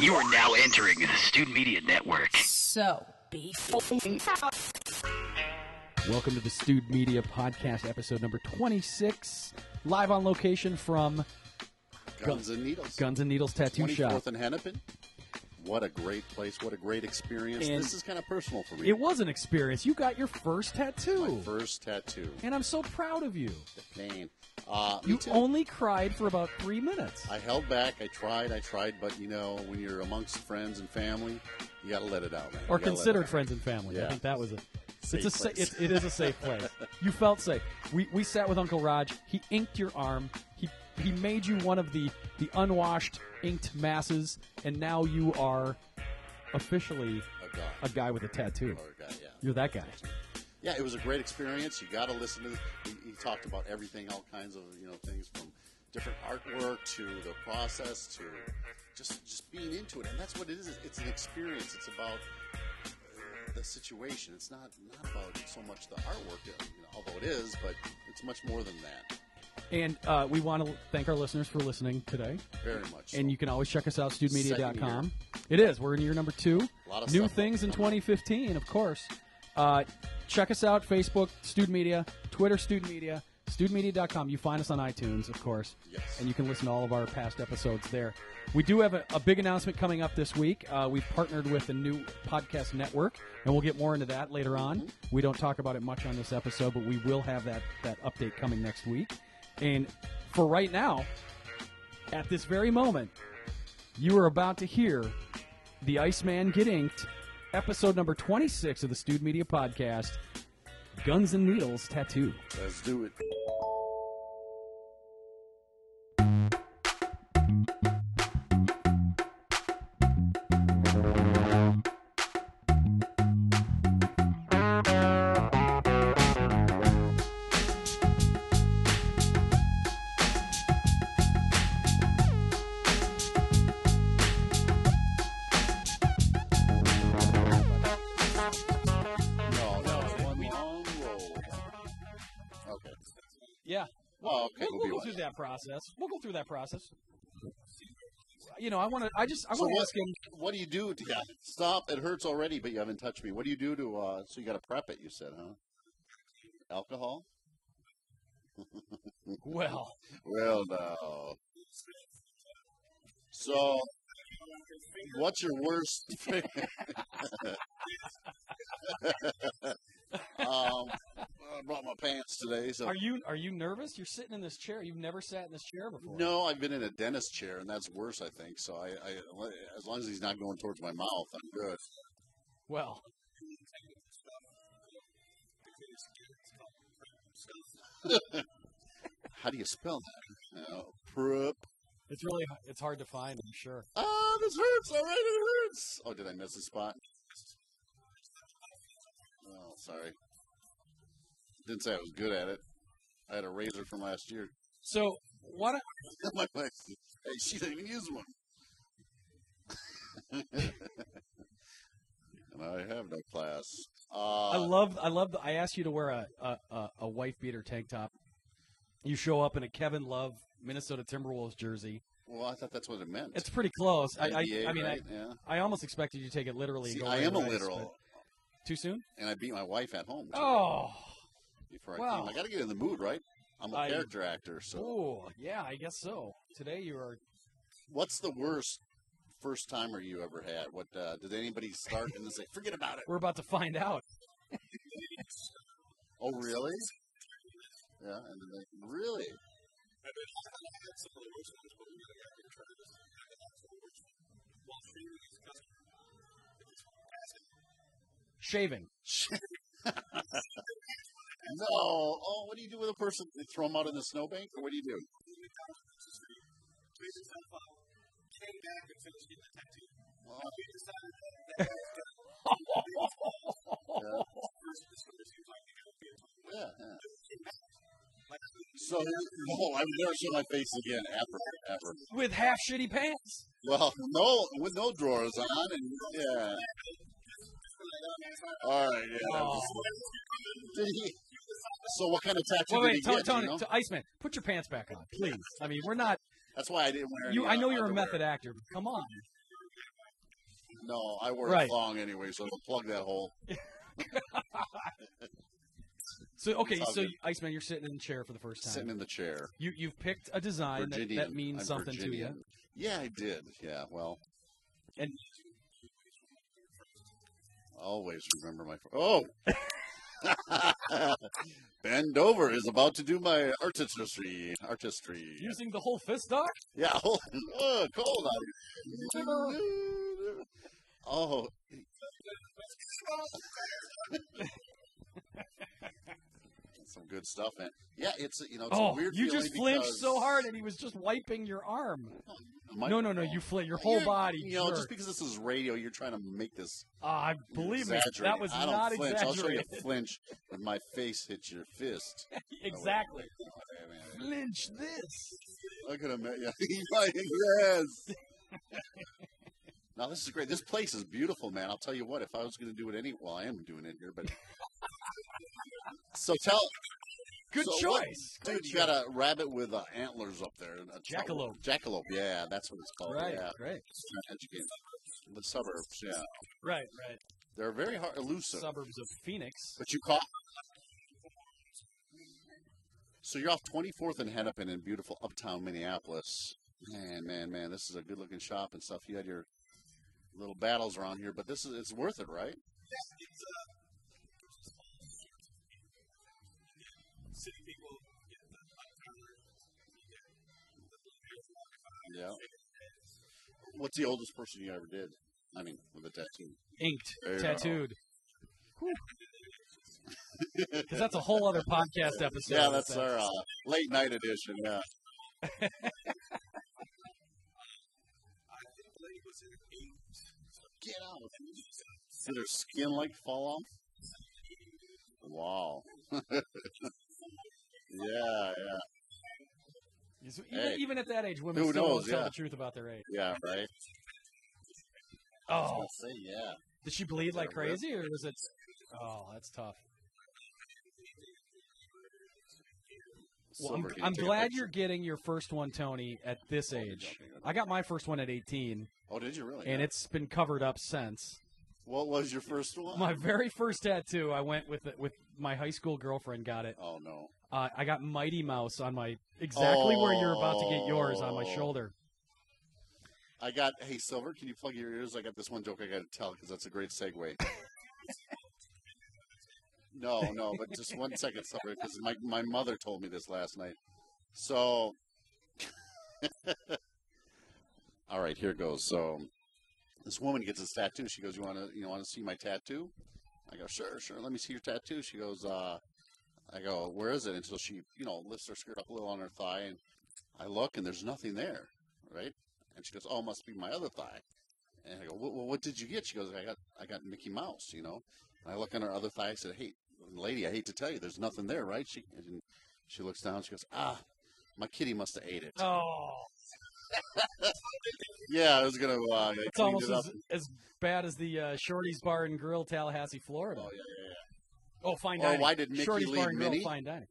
You are now entering the Stewed Media Network. So, welcome to the Stewed Media Podcast, episode number 26, live on location from Guns and Needles. Guns and Needles Tattoo 24th Shop. 24th and Hennepin. What a great place. What a great experience. And this is kind of personal for me. It was an experience. You got your first tattoo. My first tattoo. And I'm so proud of you. The pain. You only cried for about 3 minutes. I held back. I tried. But, you know, when you're amongst friends and family, you got to let it out, man. Or considered friends and family. Yeah. I think that was it. It is a safe place. You felt safe. We sat with Uncle Rog. He inked your arm. He made you one of the unwashed inked masses, and now you are officially a guy with a tattoo. Or a guy, yeah. You're that guy. Yeah, it was a great experience. You got to listen to this. He talked about everything, all kinds of things from different artwork to the process to just being into it. And that's what it is. It's an experience. It's about the situation. It's not about so much the artwork, although it is, but it's much more than that. And we want to thank our listeners for listening today. Very much so. And you can always check us out, stewedmedia.com. It is. We're in year number 2. A lot of new things in 2015, of course. Check us out, Facebook, Stewed Media, Twitter, Stewed Media, stewedmedia.com. You find us on iTunes, of course. Yes. And you can listen to all of our past episodes there. We do have a big announcement coming up this week. We've partnered with a new podcast network, and we'll get more into that later on. We don't talk about it much on this episode, but we will have that update coming next week. And for right now, at this very moment, you are about to hear The Iceman Get Inked, episode number 26 of the Stewed Media Podcast, Guns and Needles Tattoo. Let's do it. We'll go through that process. I want to ask him. What do you do to stop? It hurts already, but you haven't touched me. What do you do to? So you got to prep it. You said, huh? Alcohol. Well, no. So, what's your worst? I brought my pants today. So are you nervous? You're sitting in this chair. You've never sat in this chair before. No, I've been in a dentist chair, and that's worse, I think. So I as long as he's not going towards my mouth, I'm good. Well. How do you spell that? Prep. It's really hard to find, I'm sure. Oh, this hurts! All right, it hurts. Oh, did I miss the spot? Oh, sorry. Didn't say I was good at it. I had a razor from last year. So, what? Hey, she didn't even use one. And I have no class. I love. I asked you to wear a wife beater tank top. You show up in a Kevin Love Minnesota Timberwolves jersey. Well, I thought that's what it meant. It's pretty close. I mean, I almost expected you to take it literally. See, I am a literal. Too soon? And I beat my wife at home. Oh. Before I came. I got to get in the mood, right? I'm a character actor, so. Oh, yeah, I guess so. Today you are. What's the worst first timer you ever had? What did anybody start and then say, forget about it? We're about to find out. Oh, really? Yeah, and then they, really? Shaving. No. Oh, what do you do with a person? They throw them out in the snowbank, or what do you do? Yeah. So, no, I've never shown my face again, ever. With half shitty pants. Well, no, with no drawers on, and yeah. All right, yeah. Oh. So what kind of tattoo did he get? Tony, you know? Iceman, put your pants back on, please. I mean, we're not. That's why I didn't wear any. I know you're a method actor, but come on. No, I wear a thong anyway, so don't plug that hole. So, okay, so Iceman, you're sitting in the chair for the first time. Sitting in the chair. You've picked a design that means something to you. Yeah, I did. Yeah, well. And always remember my... Oh! Ben Dover is about to do my artistry. Using the whole fist, Doc? Yeah, cold out here. Oh. Some good stuff, man. Yeah, it's a weird feeling. You just flinched so hard, and he was just wiping your arm. No, you flinched your whole body. Just because this is radio, you're trying to make this. Believe me, that was not exaggerated. I'll show you a flinch when my face hits your fist. Exactly. Flinch this. Look at him. Yeah, he's like, yes. Now, this is great. This place is beautiful, man. I'll tell you what, if I was going to do it I am doing it here, but... Good choice. Dude, you got a rabbit with antlers up there. Jackalope. Jackalope, yeah, that's what it's called. Right, yeah. Great. The suburbs, yeah. Right, right. They're very elusive. Suburbs of Phoenix. But you caught... So you're off 24th and head up in beautiful Uptown Minneapolis. Man, this is a good-looking shop and stuff. You had your little battles around here, but it's worth it, right? Yeah, it's city people get the yeah. What's the oldest person you ever did? I mean, with a tattoo. Inked. Tattooed. Because that's a whole other podcast episode. Yeah, that's our late night edition, yeah. I think the lady was in her 8s. Get out. Did her skin fall off? Wow. Yeah. So even at that age, women still don't tell the truth about their age. Yeah, right. Oh. Say, yeah. Did she bleed like crazy, or was it... Oh, that's tough. Well, I'm glad you're getting your first one, Tony, at this age. I got my first one at 18. Oh, did you really? And it's been covered up since. What was your first one? My very first tattoo, I went with my high school girlfriend got it. Oh, no. I got Mighty Mouse on my, where you're about to get yours, on my shoulder. I got, hey, Silver, can you plug your ears? I got this one joke I got to tell because that's a great segue. No, but just one second, Silver, because my mother told me this last night. So, all right, here goes. So. This woman gets this tattoo. She goes, "You want to see my tattoo?" I go, "Sure. Let me see your tattoo." She goes, "I go, where is it?" And so she, lifts her skirt up a little on her thigh, and I look, and there's nothing there, right? And she goes, "Oh, it must be my other thigh." And I go, "Well, what did you get?" She goes, "I got Mickey Mouse, " And I look on her other thigh. I said, "Hey, lady, I hate to tell you, there's nothing there, right?" She looks down. She goes, "Ah, my kitty must have ate it." Oh. Yeah, I was going to it's almost as bad as the Shorty's Bar and Grill, Tallahassee, Florida. Oh, yeah. Oh, fine dining. Oh, why did Mickey Shorty's Bar and Minnie? Grill, fine dining.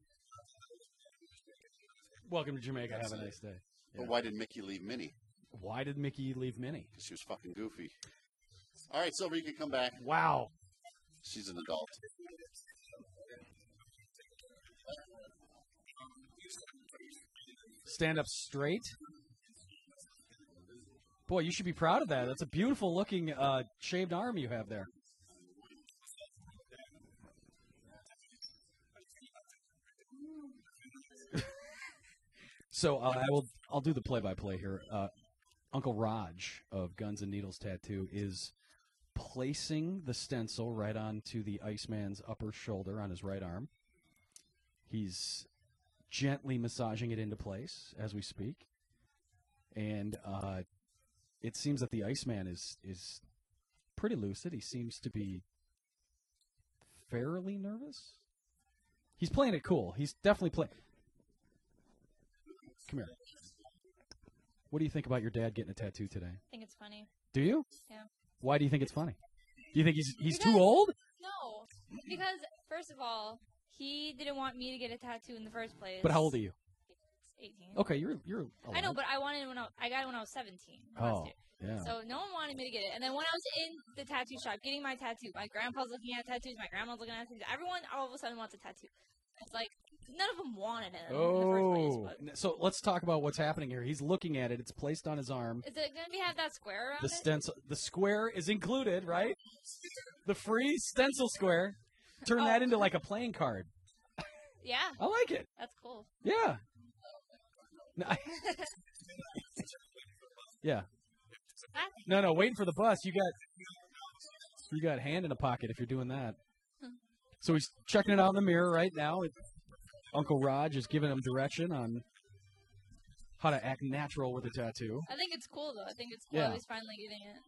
Welcome to Jamaica. That's Have a nice day. Yeah. But why did Mickey leave Minnie? Why did Mickey leave Minnie? Because she was fucking goofy. All right, Silver, you can come back. Wow. She's an adult. Stand up straight? Boy, you should be proud of that. That's a beautiful-looking shaved arm you have there. So I'll do the play-by-play here. Uncle Rog of Guns and Needles Tattoo is placing the stencil right onto the Iceman's upper shoulder on his right arm. He's gently massaging it into place as we speak, and it seems that the Iceman is pretty lucid. He seems to be fairly nervous. He's playing it cool. He's definitely playing. Come here. What do you think about your dad getting a tattoo today? I think it's funny. Do you? Yeah. Why do you think it's funny? Do you think he's too old? No. Because, first of all, he didn't want me to get a tattoo in the first place. But how old are you? 18. Okay, you're. I know, but I wanted when I got it when I was 17. Oh, yeah. So no one wanted me to get it, and then when I was in the tattoo shop getting my tattoo, my grandpa's looking at tattoos, my grandma's looking at tattoos. Everyone all of a sudden wants a tattoo. It's like none of them wanted it. Oh. In the first place, so let's talk about what's happening here. He's looking at it. It's placed on his arm. Is it going to have that square around it? The stencil. The square is included, right? The free stencil square. Turn that into like a playing card. Yeah. I like it. That's cool. Yeah. Yeah. No, waiting for the bus. You got hand in a pocket if you're doing that. So he's checking it out in the mirror right now. Uncle Rog is giving him direction on how to act natural with a tattoo. I think it's cool, though. I think it's cool he's finally getting it.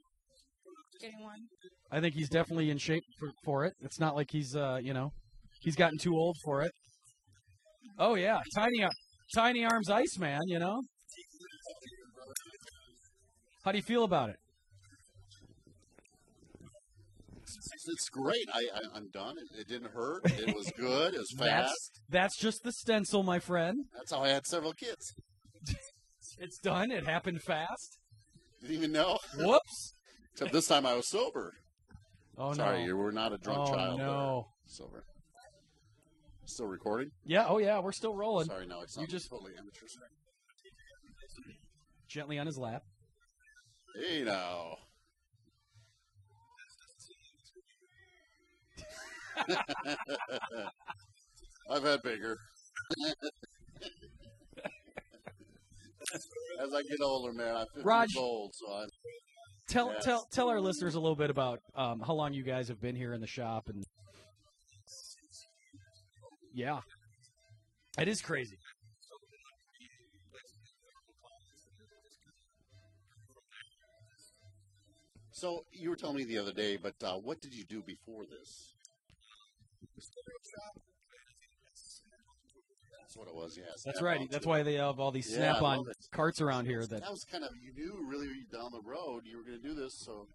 Getting one. I think he's definitely in shape for it. It's not like he's, he's gotten too old for it. Oh, yeah. Tiny Arms Iceman, you know. How do you feel about it? It's great. I'm done. It didn't hurt. It was good. It was fast. That's just the stencil, my friend. That's how I had several kids. It's done. It happened fast. Didn't even know. Whoops. Except this time I was sober. Oh, sorry, no. You were not a drunk child. Oh, no. Sober. Still recording? Yeah. Oh, yeah. We're still rolling. Sorry, no. It's not totally amateur. Gently on his lap. Hey, now. I've had bigger. As I get older, man, I feel old. So I tell our listeners a little bit about how long you guys have been here in the shop, and yeah, it is crazy. So you were telling me the other day, but what did you do before this? That's what it was, yes. Yeah, that's right. That's why they have all these Snap-on carts around here. That was kind of, you knew really down the road you were going to do this, so.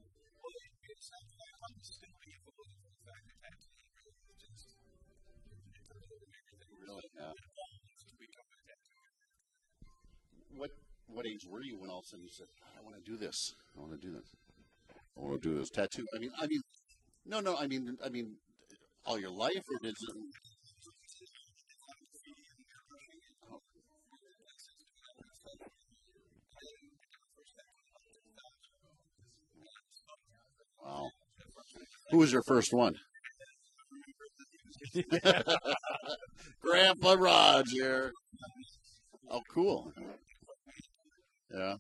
Really, yeah. What age were you when all of a sudden you said, I want to do this. I want to do this. I want to do this tattoo. I mean, no. I mean, all your life, or did you? Oh. Wow. Who was your first one? Grandpa Roger. Oh, cool. Yeah.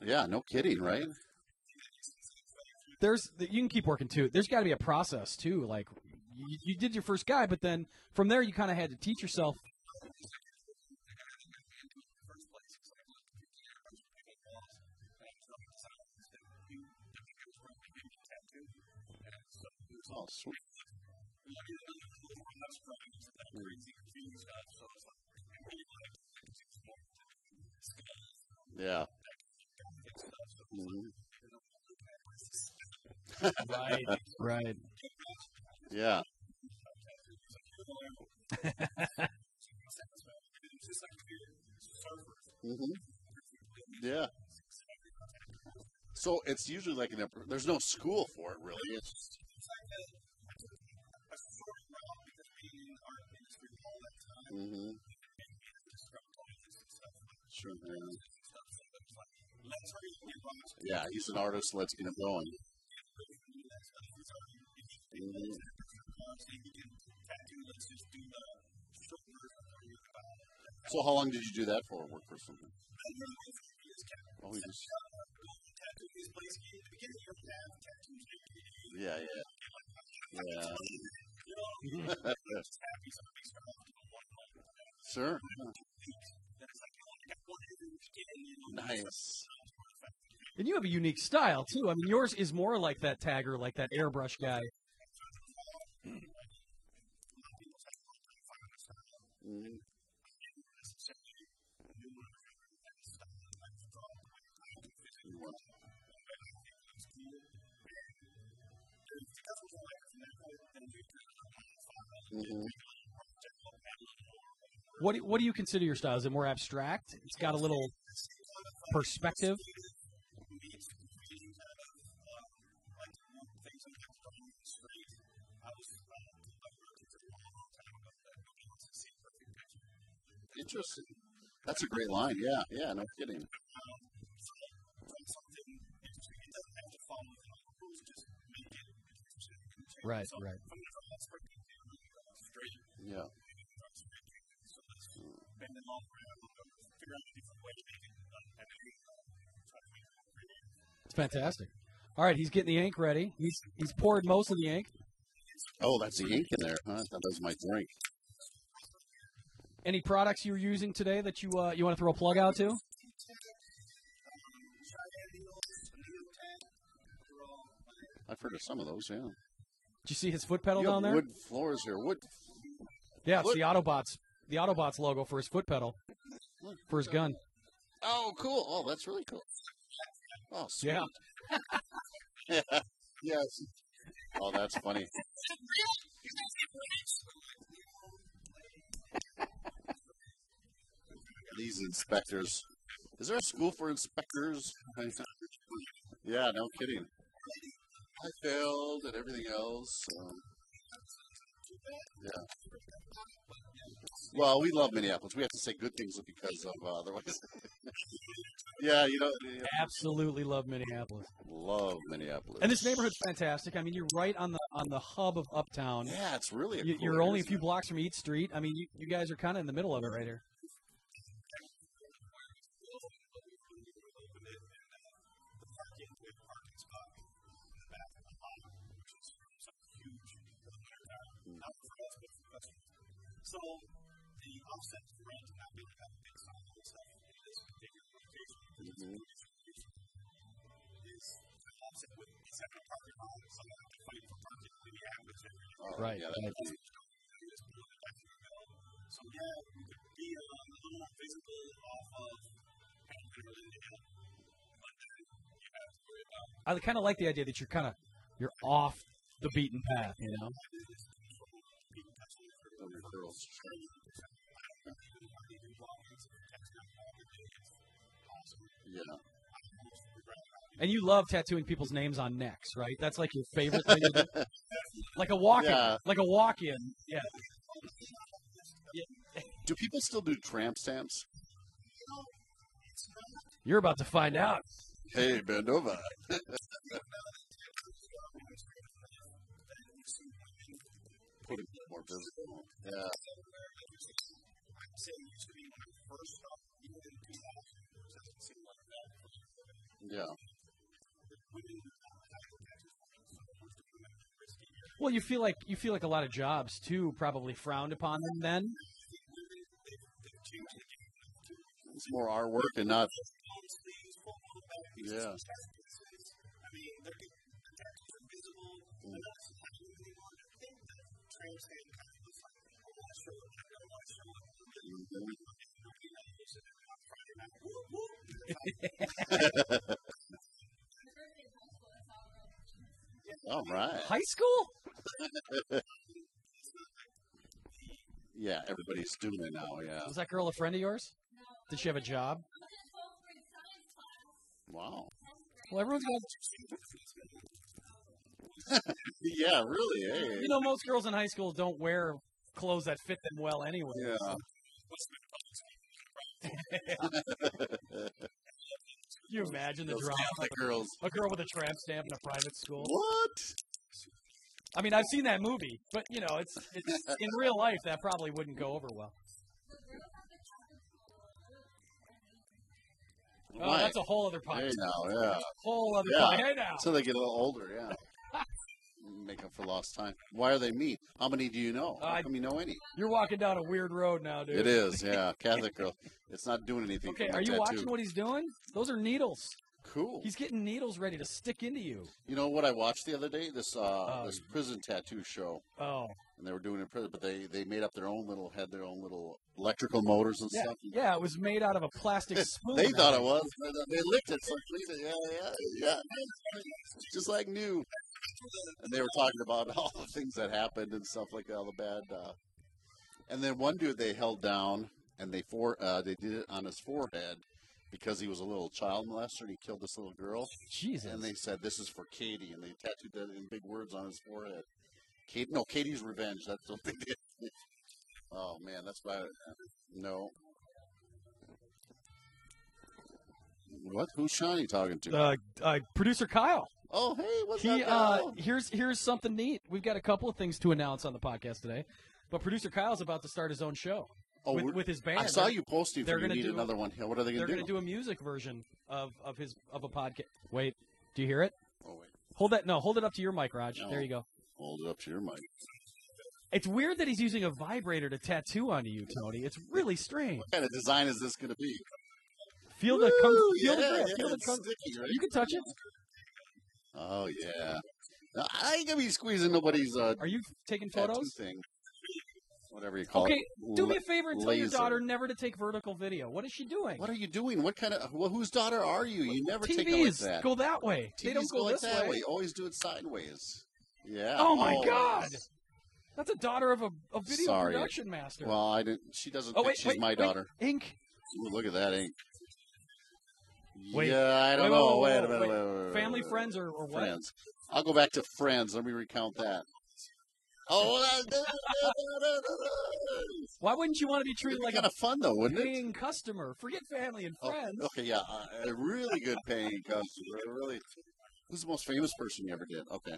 Yeah, no kidding, right? You can keep working too. There's got to be a process too. Like you did your first guy, but then from there you kind of had to teach yourself. Oh, sweet. Yeah. Mm-hmm. Right. Yeah. Mm-hmm. Yeah. So it's usually like there's no school for it, really. It's mm-hmm. Sure, man. Yeah, he's an artist. Let's get him going. Mm-hmm. So, how long did you do that for? Work for something? Oh, yeah. Sure. Nice. And you have a unique style, too. I mean, yours is more like that tagger, like that airbrush guy. Mm-hmm. Mm-hmm. What do you consider your style? Is it more abstract? It's got a little perspective. Interesting. That's a great line. Yeah, yeah, no kidding. Right, right. Yeah. It's fantastic. All right, he's getting the ink ready. He's poured most of the ink. Oh, that's the ink in there, huh? I thought that was my drink. Any products you're using today that you want to throw a plug out to? I've heard of some of those, yeah. Did you see his foot pedal down there? Wood floors here. Wood. Yeah, it's the Autobots. The Autobots logo for his foot pedal, for his gun. Oh, cool. Oh, that's really cool. Oh, sweet. Yeah. Yeah. Yes. Oh, that's funny. These inspectors. Is there a school for inspectors? Yeah, no kidding. I failed and everything else. Yeah. Well, we love Minneapolis. We have to say good things because of otherwise. Yeah, you know. Absolutely love Minneapolis. Love Minneapolis. And this neighborhood's fantastic. I mean, you're right on the hub of Uptown. Yeah, it's really. You're only a few blocks from Eat Street. I mean, you guys are kind of in the middle of it right here. So the offset to rent not being able to fix all of this stuff in this particular location is to offset with the separate parking lot. So I'm not fighting for parking in Minneapolis. Right. Yeah, that's true. So yeah, you could be a little more visible off of Andrew and Indiana, but then you have to worry about. I kind of like the idea that you're kind of off the beaten path, you know. Yeah. And you love tattooing people's names on necks, right? That's like your favorite thing to do. Like a walk-in. Yeah. Like a walk-in. Yeah. Yeah. Do people still do tramp stamps? You're about to find out. Hey, bend over. More visible. Yeah. Yeah. Well, you feel like a lot of jobs too probably frowned upon them then. It's more our work and not. Yeah. All right. High school? Yeah, everybody's doing it now, yeah. Was that girl a friend of yours? Did she have a job? Wow. Well, everyone's got... Yeah, really, hey. You know, most girls in high school don't wear clothes that fit them well anyway. Yeah. So. Can you imagine the drama? A girl with a tramp stamp in a private school. What? I mean, I've seen that movie, but you know, it's in real life that probably wouldn't go over well. Oh, right. That's a whole other podcast. Hey now, yeah. Whole other podcast. Hey now. Until they get a little older, yeah. Make up for lost time. Why are they mean? How many do you know? How come you know any? You're walking down a weird road now, dude. It is, yeah. Catholic girl. It's not doing anything. Okay, are you watching what he's doing? Those are needles. Cool. He's getting needles ready to stick into you. You know what I watched the other day? This prison tattoo show. Oh. And they were doing it in prison, but they made up their own little electrical motors and stuff. Yeah, it was made out of a plastic spoon. They thought it was. They licked it. So yeah. Just like new. And they were talking about all the things that happened and stuff like all the bad And then one dude they held down, and they did it on his forehead because he was a little child molester, and he killed this little girl. Jesus. And they said, "This is for Katie," and they tattooed that in big words on his forehead. Katie, no, Katie's revenge. That's what they did. Oh, man, that's about it. No. What? Who's Sean talking to? Producer Kyle. Oh, hey, what's up, Kyle? Here's something neat. We've got a couple of things to announce on the podcast today, but Producer Kyle's about to start his own show with his band. I saw you posting. They're going to do another one. What are they going to do? They're going to do a music version of a podcast. Wait, do you hear it? Oh, wait. Hold that. No, hold it up to your mic, Raj. No. There you go. Hold it up to your mic. It's weird that he's using a vibrator to tattoo on you, Tony. It's really strange. What kind of design is this going to be? Feel the grip. Right? You can touch it. Oh, yeah. Now, I ain't going to be squeezing nobody's Are you taking photos? Thing. Whatever you call it. Okay, do me a favor and tell your daughter never to take vertical video. What is she doing? What are you doing? What kind of whose daughter are you? You never take it like that. TVs go that way. They don't go this way. Always do it sideways. Yeah. Oh, my God. That's a daughter of a video production master. Well, I didn't. She doesn't think she's my daughter. Ink. Ooh, look at that ink. Wait, yeah, I don't know. Wait a minute. Family, friends, or what? Friends. I'll go back to friends. Let me recount that. Oh, why wouldn't you want to be treated like a fun though? Wouldn't paying it? Customer? Forget family and friends. Okay, yeah, a really good paying customer. Really, who's the most famous person you ever did? Okay.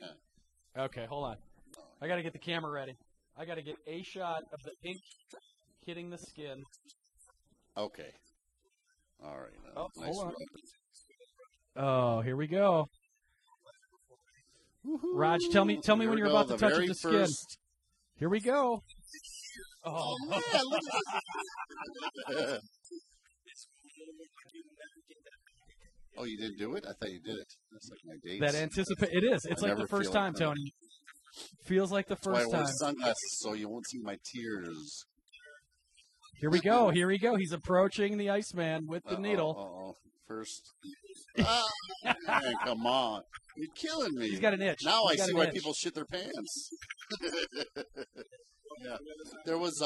Yeah. Okay, hold on. I got to get the camera ready. I got to get a shot of the ink hitting the skin. Okay. All right. Nice hold on. Oh, here we go. Woo-hoo. Raj, tell me when you're about to touch the skin. Here we go. Oh, man, look at this. Oh, you didn't do it? I thought you did it. That's like my dates. It is. It's like the first time, Tony. Feels like the first time. I wear sunglasses so you won't see my tears. Here we go. He's approaching the Iceman with the needle. First. Man, come on. You're killing me. He's got an itch. Now I see why people shit their pants. Yeah. There was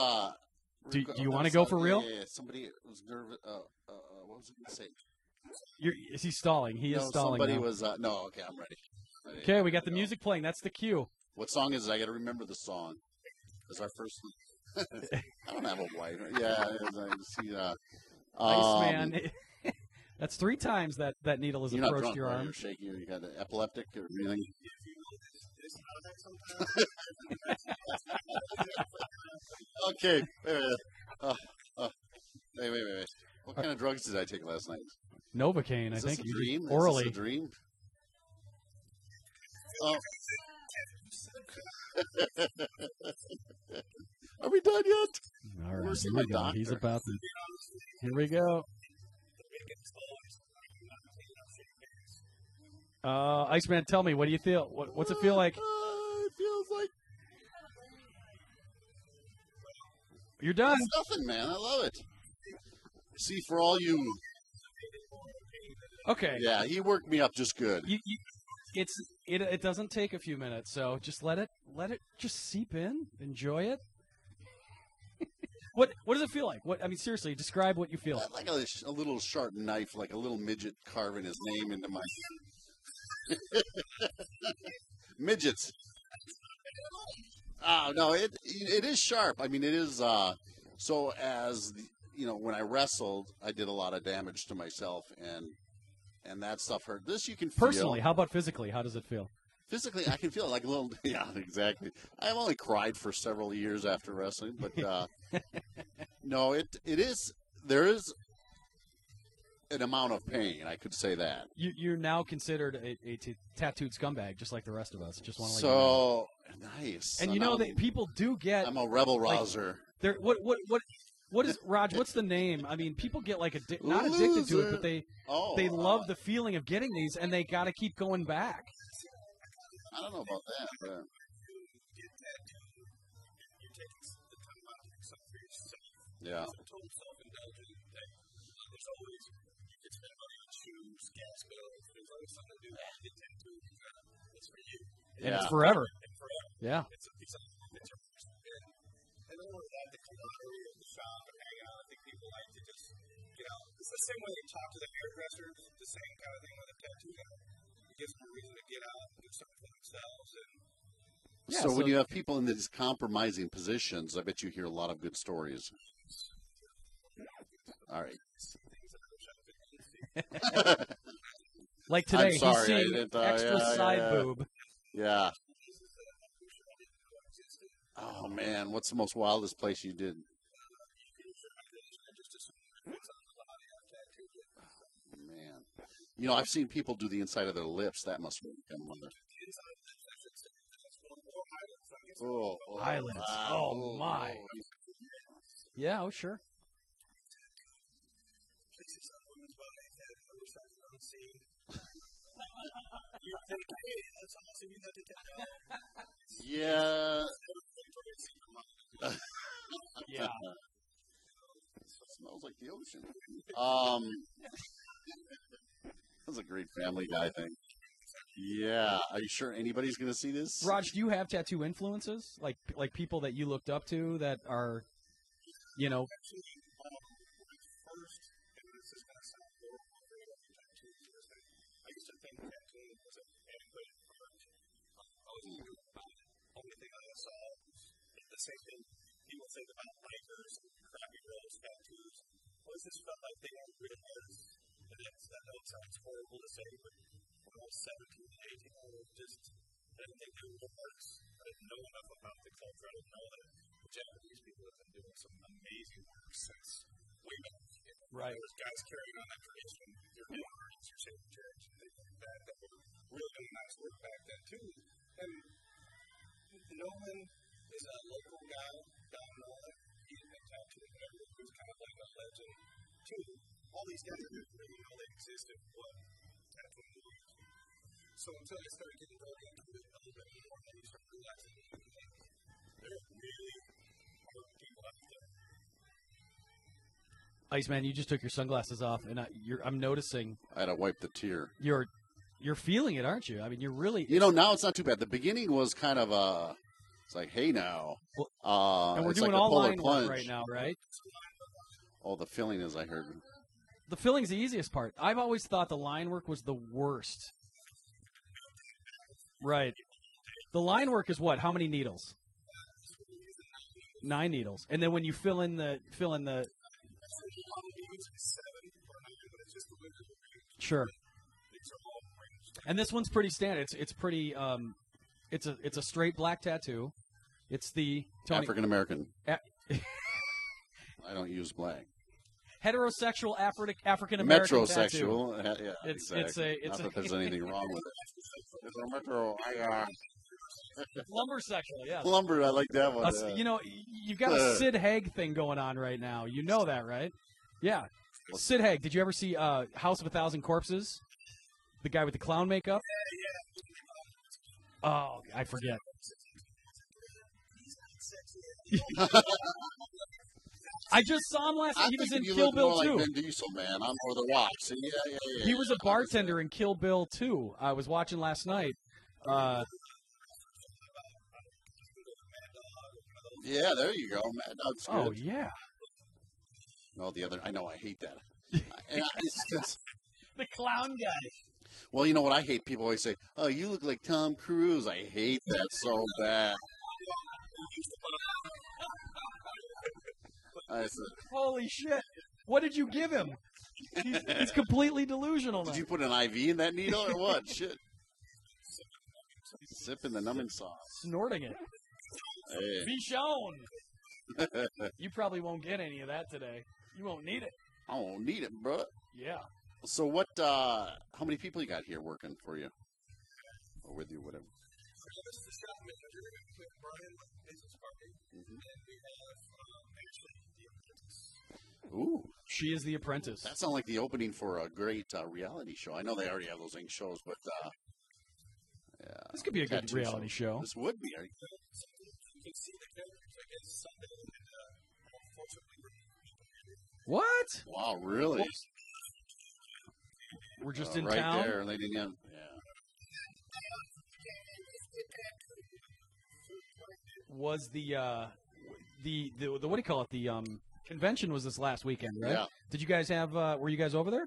Do you want to go for real? Yeah, somebody was nervous. What was I going to say? Is he stalling? He is stalling. Somebody was... No, okay, I'm ready. Okay, we got the music playing. That's the cue. What song is it? I got to remember the song. It's our first... I don't have a wife. Yeah, I see that. Iceman. That's three times that needle has approached your arm. You're shaking. You got an epileptic or anything? Okay. Wait. What kind of drugs did I take last night? Novocaine, I think. A dream? Orally. Is this a dream? Oh. Are we done yet? All right, here we go. Doctor. He's about to. Here we go. Iceman, tell me, what do you feel? What's it feel like? It feels like you're done. It's nothing, man. I love it. See, for all you. Okay. Yeah, he worked me up just good. It doesn't take a few minutes, so just let it just seep in. Enjoy it. What does it feel like? I mean, seriously, describe what you feel. Like a little sharp knife, like a little midget carving his name into my midgets. Oh, no, it is sharp. I mean, it is. So as you know, when I wrestled, I did a lot of damage to myself, and that stuff hurt. This you can feel. Personally, how about physically? How does it feel? Physically, I can feel like a little. Yeah, exactly. I've only cried for several years after wrestling, but no, it is. There is an amount of pain. I could say that. You're now considered a tattooed scumbag, just like the rest of us. Just want to. So nice. And you know that people do get. I'm a rebel rouser. Like, what is Raj? What's the name? I mean, people get like not addicted to it, but they love the feeling of getting these, and they got to keep going back. I don't know about that, but... Yeah. And it's forever. Yeah. the same way they talk to the hairdresser, the same kind of thing with a tattoo guy. It gives them a reason to get out and do something for themselves. And yeah, so when you have people in these compromising positions, I bet you hear a lot of good stories. All right. Like today, he's seeing extra side boob. Yeah. Oh, man. What's the most wildest place you did? Oh, man. You know, I've seen people do the inside of their lips. That must become one of their... Oh, oh, islands. Oh, my. Yeah, oh, sure. Yeah. Yeah. Smells like the ocean. That was a great Family Guy thing. Yeah. Are you sure anybody's going to see this? Raj, do you have tattoo influences? Like people that you looked up to that are, you know. Same thing people think about bikers and crappy girls' tattoos. Well, this felt like they had real hairs. And that sounds horrible to say, but when I was 17 and 18, I was just, I didn't think they were arts. I didn't know enough about the culture. I didn't know that the Japanese people have been doing some amazing work since way back. Right. There's guys carrying on that tradition. They're doing artists, you're saying church, and things like that. That were really doing nice work back then, too. And no one. There's a local guy down in North. He's been tattooed and everything. He's kind of like a legend, too. All these guys didn't really know they existed, but tattoo movies. So until I started getting really into it a little bit more, and you start realizing that there are really hard people out there. Iceman, you just took your sunglasses off, and I'm noticing. I had to wipe the tear. You're feeling it, aren't you? I mean, you're really. You know, now it's not too bad. The beginning was kind of a. It's like, hey, now. And we're doing like all line work right now, right? Oh, the filling is, I heard. The filling's the easiest part. I've always thought the line work was the worst. Right. The line work is what? How many needles? 9 needles. And then when you fill in the. Sure. And this one's pretty standard. It's pretty. It's a straight black tattoo. It's the African-American. I don't use black. Heterosexual African-American metrosexual. Tattoo. Metrosexual. Yeah, exactly. Not that there's anything wrong with it. It's a metro. Lumbersexual, yeah. Lumber, I like that one. You know, you've got a Sid Haig thing going on right now. You know that, right? Yeah. Sid Haig, did you ever see House of a Thousand Corpses? The guy with the clown makeup? Yeah. Oh, I forget. I just saw him last night. He was in Kill Bill 2. Like Ben Diesel, man. I'm over the watch. So yeah. He was a bartender in Kill Bill 2. I was watching last night. Yeah, there you go. Mad Dog's good. Oh, yeah. No, the other. I know. I hate that. The clown guy. Well, you know what I hate? People always say, oh, you look like Tom Cruise. I hate that so bad. I said, holy shit. What did you give him? He's completely delusional. Did you put an IV in that needle or what? Shit. Sipping the numbing sauce. Snorting it. Hey. Be shown. You probably won't get any of that today. You won't need it. I won't need it, bro. Yeah. So what, how many people you got here working for you? Or with you, whatever. Mm-hmm. Ooh. She is the apprentice. That sounds like the opening for a great reality show. I know they already have those shows, but, yeah. This could be a good reality show. This would be. You can see the characters, I guess, Sunday, and, unfortunately. What? Wow, really? What? We're just in right town. Right there, Lady Nim. Yeah. Was the what do you call it? The Convention was this last weekend, right? Yeah. Did you guys have, were you guys over there?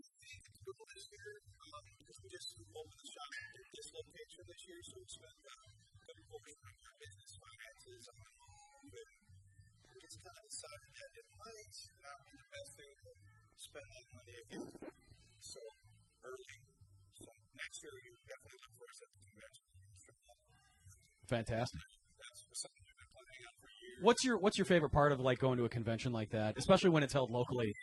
Fantastic. What's your favorite part of like going to a convention like that, especially when it's held locally?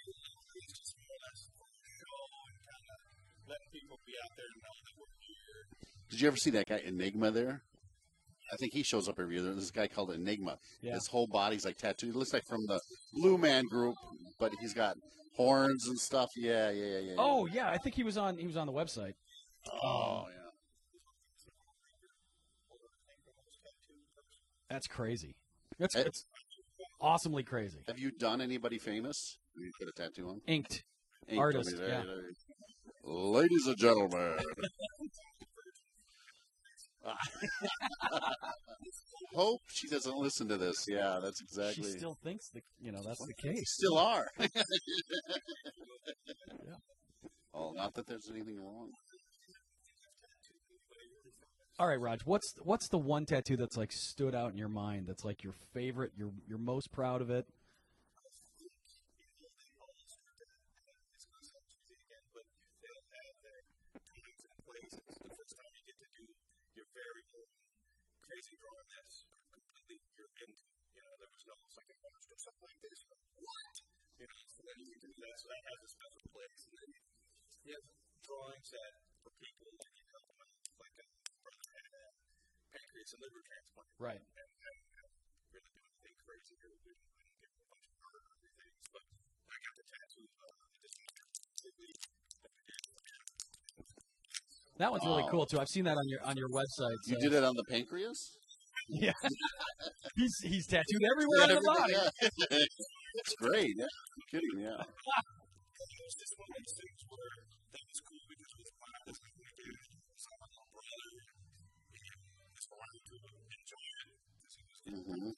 Did you ever see that guy Enigma there? I think he shows up every year. There's this guy called Enigma. Yeah. His whole body's like tattooed. It looks like from the Blue Man Group, but he's got horns and stuff. Yeah. Oh yeah, I think he was on the website. Oh yeah. That's crazy. That's awesomely crazy. Have you done anybody famous? You put a tattoo on? Inked artist. Yeah. Ladies and gentlemen. Hope she doesn't listen to this. Yeah, that's exactly. She still thinks that's the case. They still are. Yeah. Oh, not that there's anything wrong. All right, Raj, what's the one tattoo that's like stood out in your mind that's like your favorite, you're most proud of it? Right. That one's really cool too. I've seen that on your website. So. You did it on the pancreas? Yeah. He's tattooed everywhere on the body. Yeah. It's great. Yeah. I'm kidding. Yeah. Mm-hmm.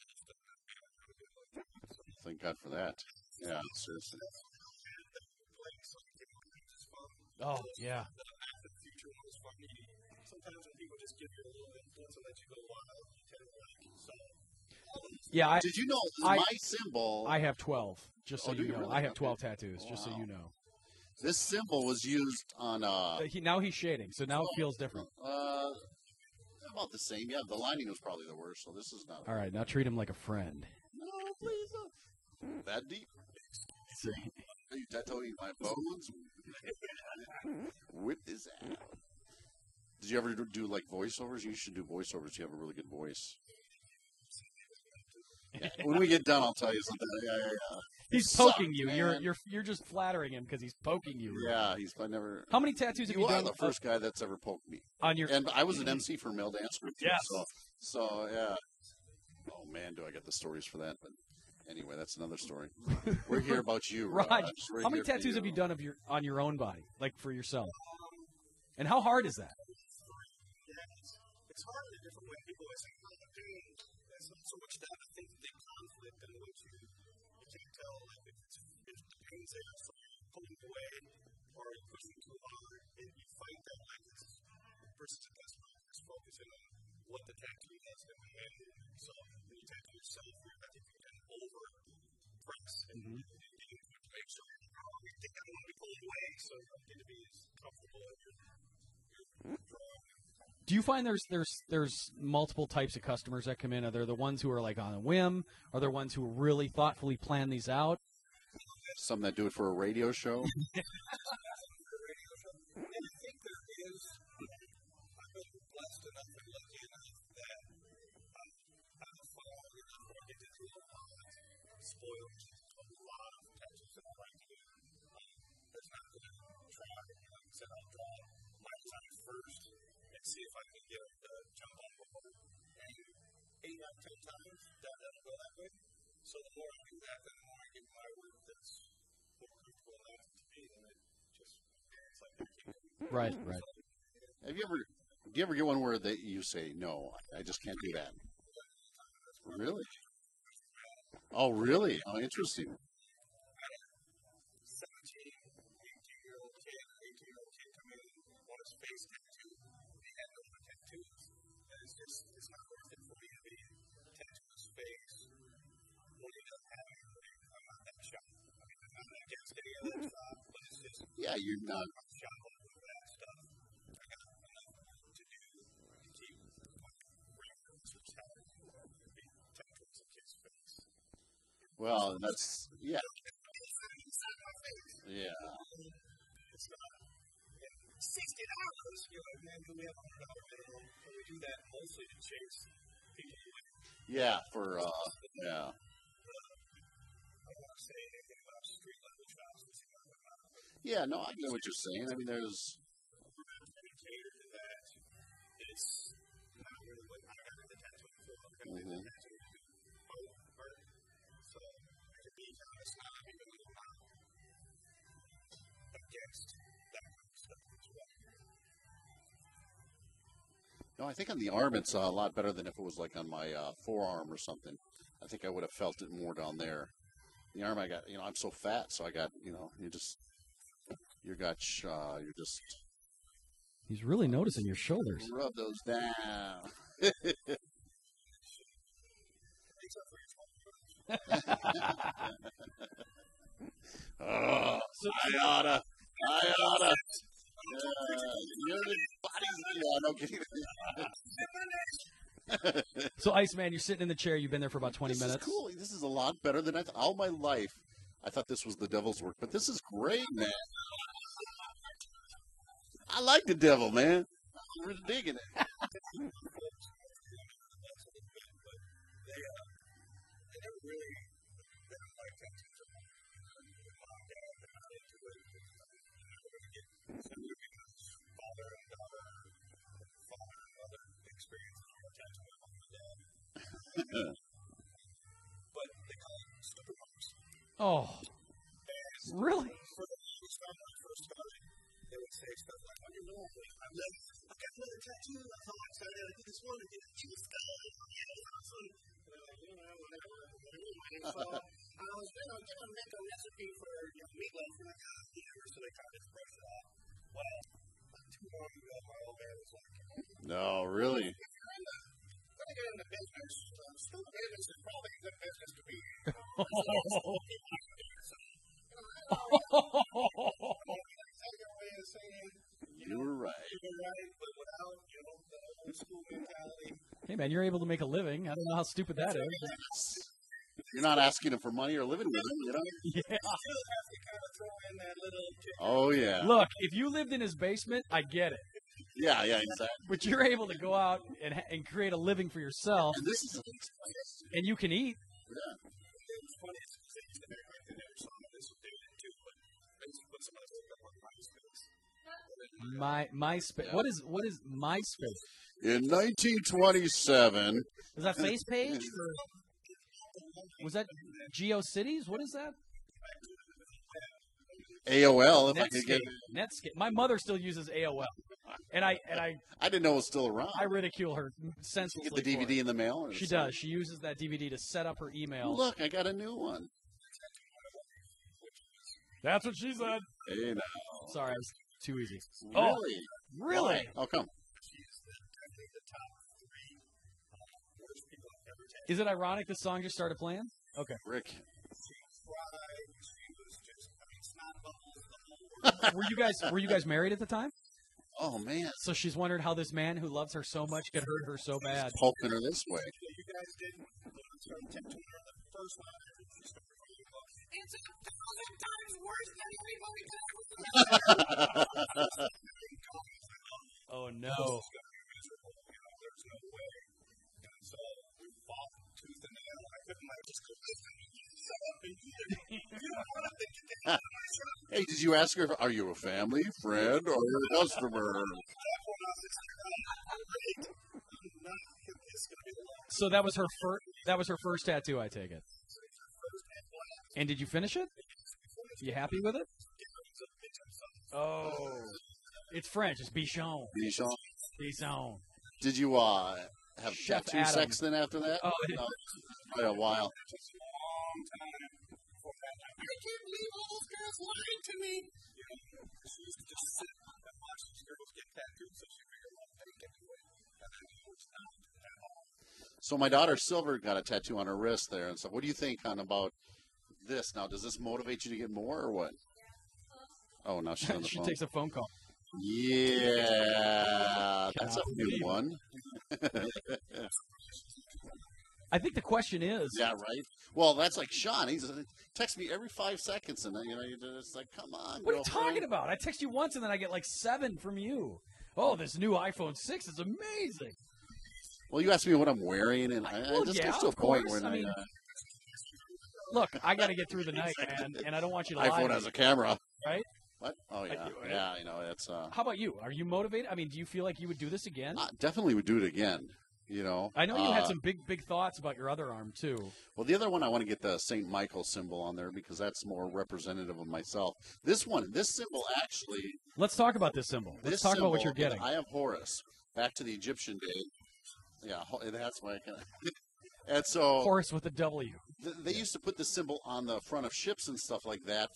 Thank God for that. Yeah, seriously. Oh, yeah. Yeah, did you know my symbol? I have 12, just so you know. Really? I have 12 tattoos, wow. Just so you know. This symbol was used on... now he's shading, so now it feels different. About the same, yeah. The lining was probably the worst, so this is not. All right, now treat him like a friend. No, please don't. That deep? Are you tattooing my bones? Whip his ass. Did you ever do like voiceovers? You should do voiceovers. You have a really good voice. Yeah. When we get done, I'll tell you something. Yeah. He's poking you. Man. You're just flattering him because he's poking you. Yeah, he's never. How many tattoos have you done? You are the first guy that's ever poked me. And I was an MC for male dance group. Yeah. So yeah. Oh man, do I get the stories for that? But anyway, that's another story. We're here about you, Raj. How many tattoos have you done on your own body, like for yourself? And how hard is that? It's hard in a different way. People always think about doing so much that I think they conflict and what you can't tell if the pain's there, so you're pulling away or you're pushing too hard, and you fight that like this versus the best one is focusing on what the tattoo does and when. So when you tattoo yourself, I think you can over-press and you can make sure you think I'm going to be pulling away, so you need to be as comfortable as you're drawing. Do you find there's multiple types of customers that come in? Are there the ones who are like on a whim? Are there ones who really thoughtfully plan these out? Some that do it for a radio show. And I think there is. I've been blessed enough and lucky enough that I'm a follower of the organization. I'm spoiled with a lot of tattoos that I like to do. There's not going to try. Like I said, I'll draw my time first. See if I can get the jump on board. And 8 out of 10 times, that'll go that way. So the more I do that, the more I get my work that's more comfortable than I have to be, and it just, it's like that. Right. Do you ever get one where that you say, no, I just can't do that? Really? Oh, really? Oh, interesting. face tattoo, they had no more tattoos. And it's just, it's not worth it for me to be tattooed his face when he doesn't have anything. I'm not that shop. I mean, I'm not against any of that stuff, but it's just, yeah, you're not shop over that stuff. I got enough to do to keep reference or tattoo or be tattoos in his face. Well, that's, yeah. Yeah. It's not $60. You're like, man, do we have $100 minimum? And we do that mostly to chase people away. Yeah, for, yeah. I don't want to say anything about street level jobs. Yeah, no, I know what you're saying. I mean, there's. We're not really catered to that. It's not really like, I got the tattoo for a company. No, I think on the arm it's a lot better than if it was like on my forearm or something. I think I would have felt it more down there. The arm I got, you know, I'm so fat, so I got, you know, you're just. He's really noticing your shoulders. Rub those down. Oh, I oughta. So, Iceman, you're sitting in the chair. You've been there for about 20 minutes. This is cool. This is a lot better than all my life. I thought this was the devil's work, but this is great, man. I like the devil, man. I'm really digging it. But they call them stupid moms. Oh. And really? For the longest time when I first started, they would say stuff like, on your wall, I'm like, I got another tattoo, and I'm all excited, I did this one, I did it, she was done, and they're like, you know, whatever. So I was going to make a recipe for, you know, meatloaf, and I got it here, so they kind of just brushed it off. Well, not too long ago, my old man was like, no, really? In the business, Stewed Business is probably a good business to be in. You were right. You were right, but without, you know, the old school mentality. Hey, man, you're able to make a living. I don't know how stupid that is. You're not asking them for money or living with them, you know? Yeah. You still have to kind of throw in that little tip. Oh, yeah. Look, if you lived in his basement, I get it. Yeah, yeah, exactly. But you're able to go out and create a living for yourself. And this is and you can eat. Yeah. It's funny too, MySpace. Yeah. What is MySpace? In 1927. Was that Face Page? Or was that GeoCities? What is that? AOL. If Netscape. I could get Netscape. My mother still uses AOL. And I didn't know it was still around. I ridicule her senselessly. You get the DVD in the mail? Or she does. She uses that DVD to set up her email. Look, I got a new one. That's what she said. Hey, now. Sorry, it was too easy. Really? Oh, really? Oh, come. Is it ironic the song just started playing? Okay. Rick. Were you guys married at the time? Oh, man. So she's wondered how this man who loves her so much could hurt her so bad. He's pulping her this way. You guys didn't start tattooing her on the first line. It's 1,000 times worse than anybody could. Oh, no. There's no way. And so we fought tooth and nail. I couldn't like just go listen. Hey, did you ask her, are you a family, friend, or a customer? So that was her first tattoo, I take it. And did you finish it? You happy with it? Oh. It's French, it's Bichon. Bichon. Bichon. Did you have Chef tattoo Adam. Sex then after that? Oh, no. Quite a while. I can't believe all those girls lying to me. You know, she used to just sit and watch girls get tattoos, so she figured a lot of fake anyway. And then she was not at all. So my daughter Silver got a tattoo on her wrist there, and so what do you think about this? Now, does this motivate you to get more or what? Oh, now she's on the phone. She takes a phone call. Yeah, that's a good one. I think the question is. Yeah, right. Well, that's like Sean. He texts me every 5 seconds, and it's like, come on. What are you talking about? I text you once, and then I get like 7 from you. Oh, this new iPhone 6 is amazing. Well, you asked me what I'm wearing, and I just get to a point where look, I got to get through the night, man, and I don't want you to lie. iPhone has a camera, right? What? Oh, yeah. Yeah, it's... How about you? Are you motivated? Do you feel like you would do this again? Definitely would do it again, I know you had some big, big thoughts about your other arm, too. Well, the other one, I want to get the St. Michael symbol on there because that's more representative of myself. This symbol actually... Let's talk about this symbol. Let's talk about what you're getting. Eye of Horus, back to the Egyptian day. Yeah, that's why I kind of... And so, Horus with a W. They used to put the symbol on the front of ships and stuff like that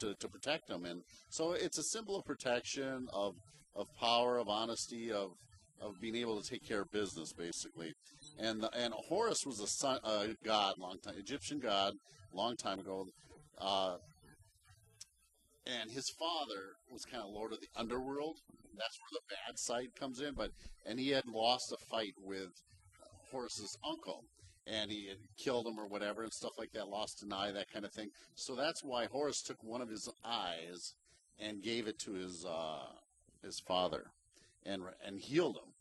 to protect them, and so it's a symbol of protection, of power, of honesty, of being able to take care of business, basically. And Horus was a god, Egyptian god, long time ago, and his father was kind of lord of the underworld. That's where the bad side comes in, and he had lost a fight with Horus's uncle. And he had killed him or whatever and stuff like that, lost an eye, that kind of thing. So that's why Horus took one of his eyes and gave it to his father and healed him.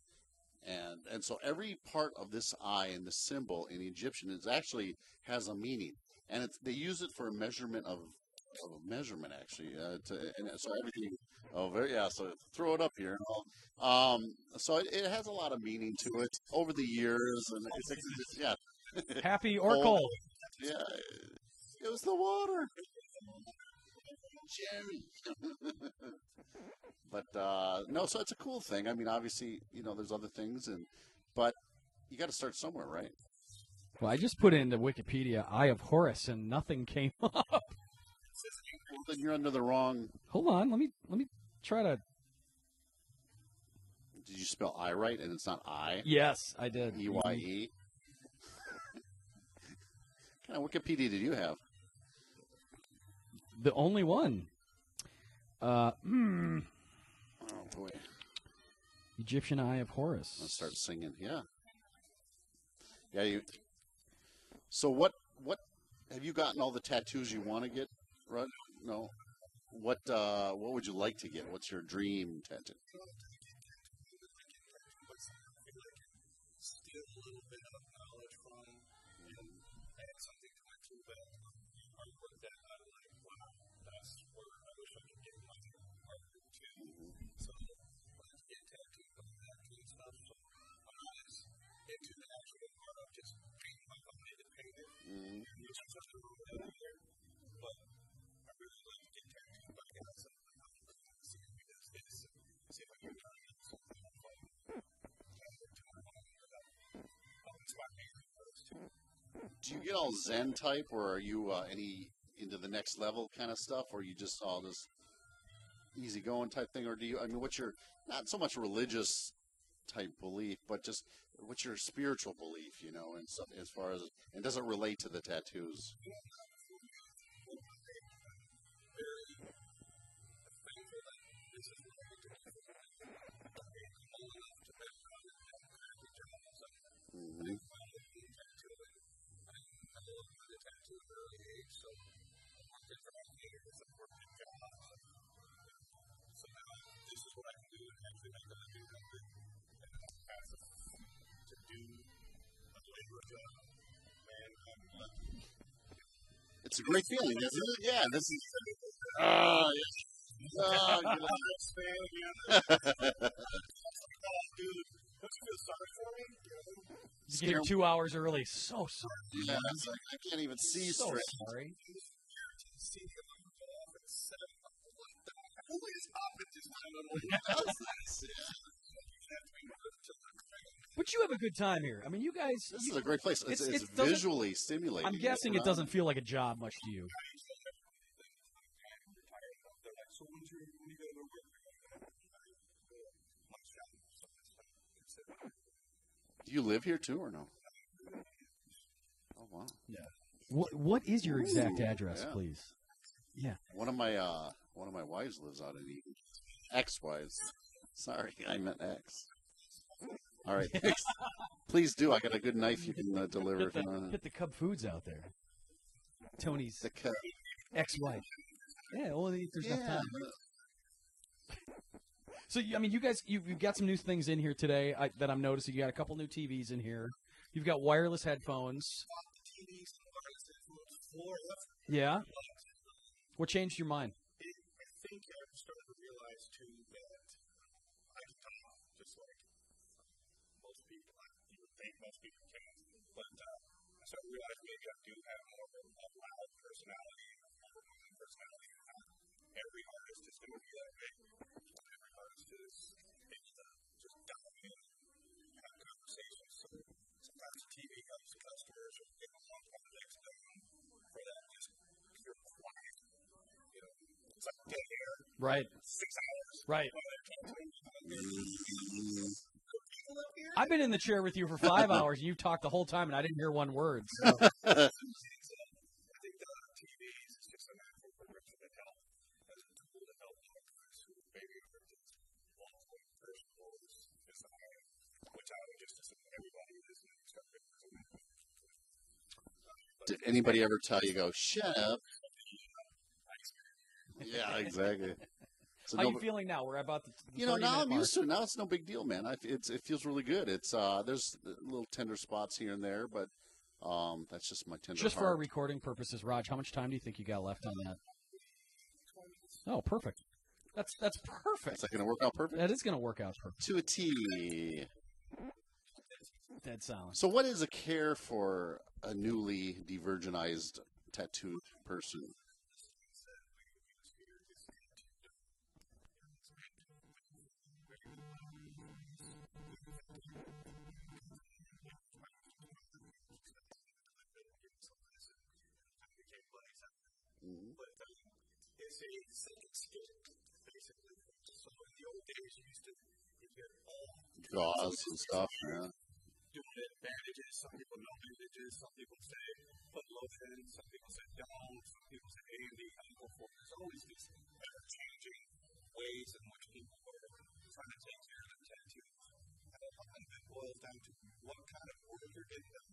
And so every part of this eye and the symbol in Egyptian actually has a meaning. And they use it for a measurement actually. So everything... Oh, very, yeah, so throw it up here. So it has a lot of meaning to it over the years. And yeah. Happy or cold. Yeah. It was the water. Jerry. But, no, so it's a cool thing. Obviously, there's other things. But you got to start somewhere, right? Well, I just put into Wikipedia Eye of Horus and nothing came up. Then you're under the wrong. Hold on. Let me try to. Did you spell I right and it's not I? Yes, I did. EYE. What kind of Wikipedia did you have? The only one. Oh, boy. Egyptian Eye of Horus. Let's start singing. Yeah. Yeah, you. So what have you gotten all the tattoos you want to get? Right? No. What would you like to get? What's your dream tattoo? Do you get all Zen type, or are you any into the next level kind of stuff, or are you just all this easygoing type thing, or do you? What's your not so much religious type belief, but just what's your spiritual belief? And so, as far as and does it relate to the tattoos? Mm-hmm. It's a great feeling, isn't it? Yeah, this is. Just get here 2 hours early. So sorry. Yeah, I can't even see. So sorry. But you have a good time here. You guys. This is a great place. It's visually stimulating. I'm guessing it doesn't feel like a job much to you. Do you live here too or no? Oh, wow. Yeah. What is your exact address, please? Yeah. One of my wives lives out in Eden. Ex-wives. Sorry, I meant ex. All right. Ex. Please do. I got a good knife you can deliver. Get the Cub Foods out there. Tony's ex-wife. Yeah, well, there's enough time. So, I mean, you guys, you've got some new things in here today that I'm noticing. You got a couple new TVs in here. You've got wireless headphones. Yeah. What changed your mind? I think I started to realize, too, that I can talk just like most people. You would think most people can. But I started to realize maybe I do have more of a loud personality, a overwhelming personality. Every artist is going to be that big. Every artist is able to just dive in and have conversations. So sometimes TV helps customers or get a long project done for that just pure quiet. You know, it's like dead air. Right. 6 hours. Right. I've been in the chair with you for 5 hours, and you've talked the whole time, and I didn't hear one word. So. Did anybody ever tell you, go, shut up? Yeah, exactly. So how are you feeling now? We're about the you know, now I'm mark. Used to it. Now it's no big deal, man. It feels really good. It's there's little tender spots here and there, but that's just my tender Just heart. For our recording purposes, Raj, how much time do you think you got left on that? Oh, perfect. That's perfect. Is that going to work out perfect? That is going to work out perfect. To a T. That sounds. So what is a care for a newly de-virginized tattooed person? Mm-hmm. But it's a second skin, basically. So in the old days, you used to get all gauze and stuff, yeah. Doing it, bandages, some people no bandages, some people say put lotion, some people say don't, some people say A&E, and so forth. There's always these ever-changing ways in which people were trying to take care of their tattoos. And a lot of it boils down to what kind of work you're getting done.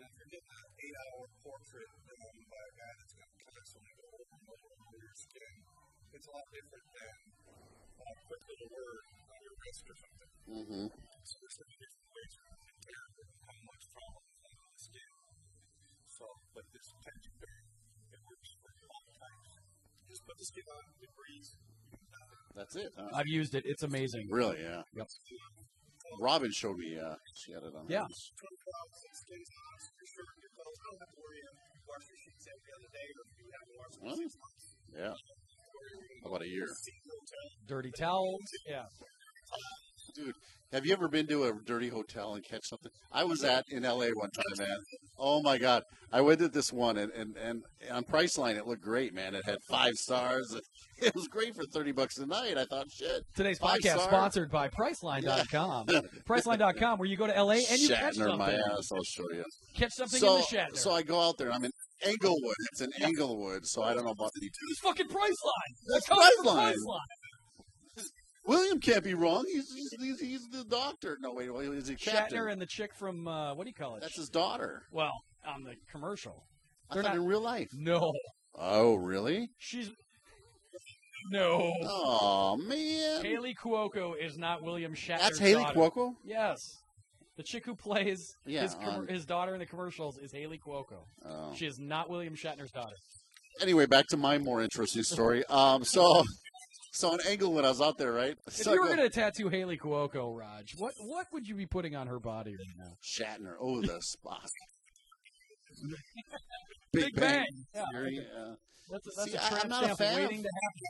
And if you're getting an 8-hour portrait done by a guy that's going to constantly go over and over your skin, it's a lot different than a quick little word on your wrist or something. Mm-hmm. So there's some different ways you can take care of how much problem is on the skin. So, but this tattoo thing, it works for all types. Just put the skin on, it breathes. That's it. Huh? I've used it. It's amazing. Really, yeah. Yep. Robin showed me. She had it on. Yeah. Really? Yeah. About a year. Dirty towels. Yeah. Dude, have you ever been to a dirty hotel and catch something? I was in L.A. one time, man. Oh, my God. I went to this one, and on Priceline, it looked great, man. It had 5 stars. It was great for $30 a night. I thought, shit. Today's podcast sponsored by Priceline.com. Yeah. Priceline.com, where you go to L.A. and you catch something. Shatner my ass, I'll show you. Catch something in the Shatner. So I go out there, and I'm in Englewood. It's in Englewood, so I don't know about any. It's fucking Priceline. That's Priceline. William can't be wrong. He's the doctor. No, wait, is he captain? Shatner and the chick from, what do you call it? That's his daughter. Well, on the commercial. They're not in real life. No. Oh, really? She's... No. Oh, man. Kaley Cuoco is not William Shatner's That's Kaley Cuoco? Yes. The chick who plays his daughter in the commercials is Kaley Cuoco. Oh. She is not William Shatner's daughter. Anyway, back to my more interesting story. So in Englewood, I was out there, right? So if you were going to tattoo Kaley Cuoco, Raj, what would you be putting on her body right now? Shatner. Oh, the spot. Big Bang. Bang. Yeah. That's I'm not a fan. Waiting to happen.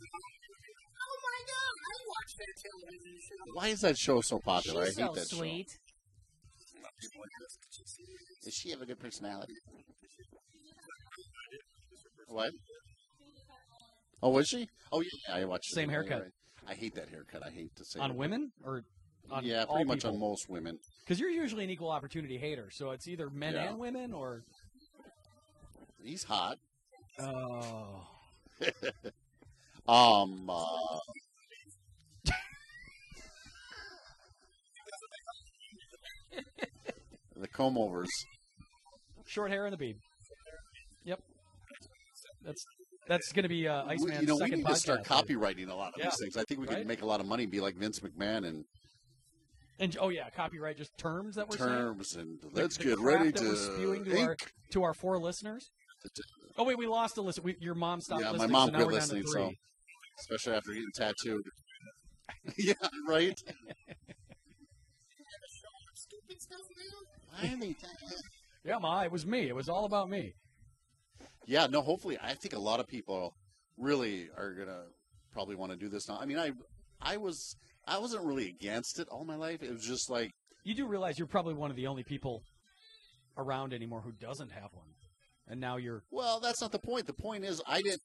Oh, my God. I watch that television show. Why is that show so popular? She's I hate so that sweet. Show. Does she have a good personality? What? Oh, was she? Oh, yeah. I watched. Same haircut. Right. I hate that haircut. I hate to say. On women or on yeah, pretty much people. On most women. Because you're usually an equal opportunity hater, so it's either men and women or... He's hot. Oh. The comb-overs. Short hair and a bead. Yep. That's going to be Iceman's second podcast. We need to start copywriting a lot of these things. I think we can make a lot of money and be like Vince McMahon and copyright just terms that we're saying. Terms and let's get ready to spewing to our four listeners. Oh wait, we lost a listener. Your mom stopped listening. Yeah, my mom quit listening, so especially after getting tattooed. Yeah, right. Yeah, Ma, it was me. It was all about me. Yeah, no, hopefully, I think a lot of people really are going to probably want to do this now. I mean, I wasn't really against it all my life. It was just like... You do realize you're probably one of the only people around anymore who doesn't have one. And now you're... Well, that's not the point. The point is I didn't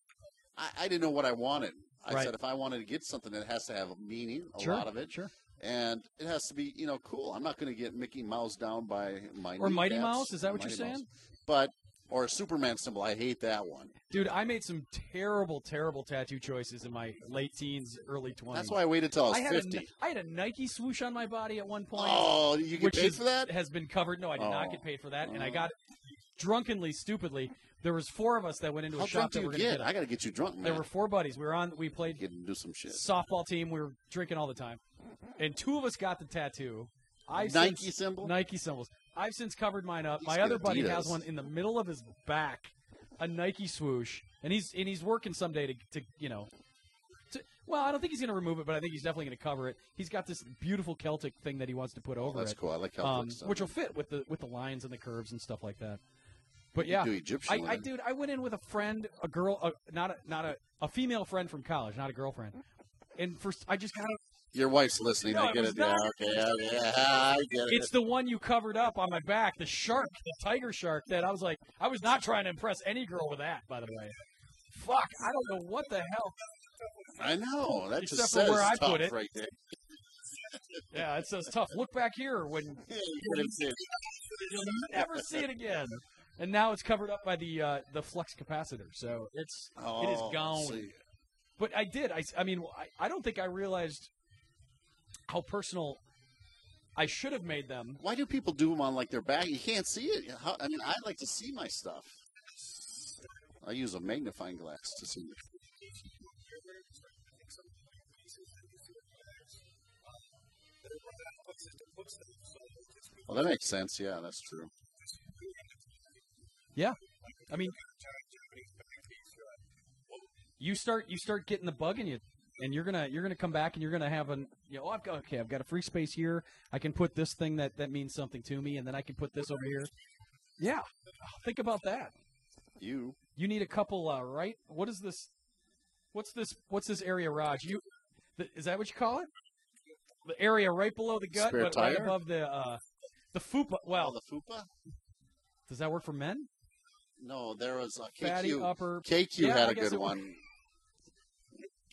know what I wanted. I said if I wanted to get something, it has to have a meaning, a lot of it. Sure. And it has to be, cool. I'm not going to get Mickey Mouse down by my... Or Mighty Mouse? Is that what you're saying? But... Or a Superman symbol. I hate that one. Dude, I made some terrible, terrible tattoo choices in my late teens, early 20s. That's why I waited until I was 50. I had a Nike swoosh on my body at one point. Oh, you get paid for that? Has been covered. No, I did not get paid for that. And I got drunkenly, stupidly. There was four of us that went into a shop that were going to get I got to get you drunk, man. There were four buddies. We played softball team. We were drinking all the time. And two of us got the tattoo. Nike symbol? Nike symbols. I've since covered mine up. My other buddy has one in the middle of his back, a Nike swoosh, and he's working someday to well, I don't think he's going to remove it, but I think he's definitely going to cover it. He's got this beautiful Celtic thing that he wants to put over it. That's cool. I like Celtic stuff, which will fit with the lines and the curves and stuff like that. But yeah, you do Egyptian. I went in with a friend, a girl, not a female friend from college, not a girlfriend, and first I just kind of. Your wife's listening. No, I get it. Yeah, okay. Yeah, I get it. It's the one you covered up on my back, the shark, the tiger shark, that I was like, I was not trying to impress any girl with that, by the way. Fuck, I don't know what the hell. I know. That Except just says where I tough put it. Right there. Yeah, it says tough. Look back here when you'll never see it again. And now it's covered up by the flux capacitor, so it is gone. See. But I did. I don't think I realized how personal I should have made them. Why do people do them on, their back? You can't see it. I like to see my stuff. I use a magnifying glass to see it. Well, that makes sense. Yeah, that's true. Yeah. I mean, you start getting the bug in you. And you're gonna come back and you're gonna have I've got a free space here. I can put this thing that means something to me, and then I can put this over here. Yeah, think about that. You need a couple, right? What is this? What's this area, Raj? Is that what you call it? The area right below the gut, but right above the fupa. Well, the fupa. Does that work for men? No, there was a KQ. Fatty upper. KQ had a good one.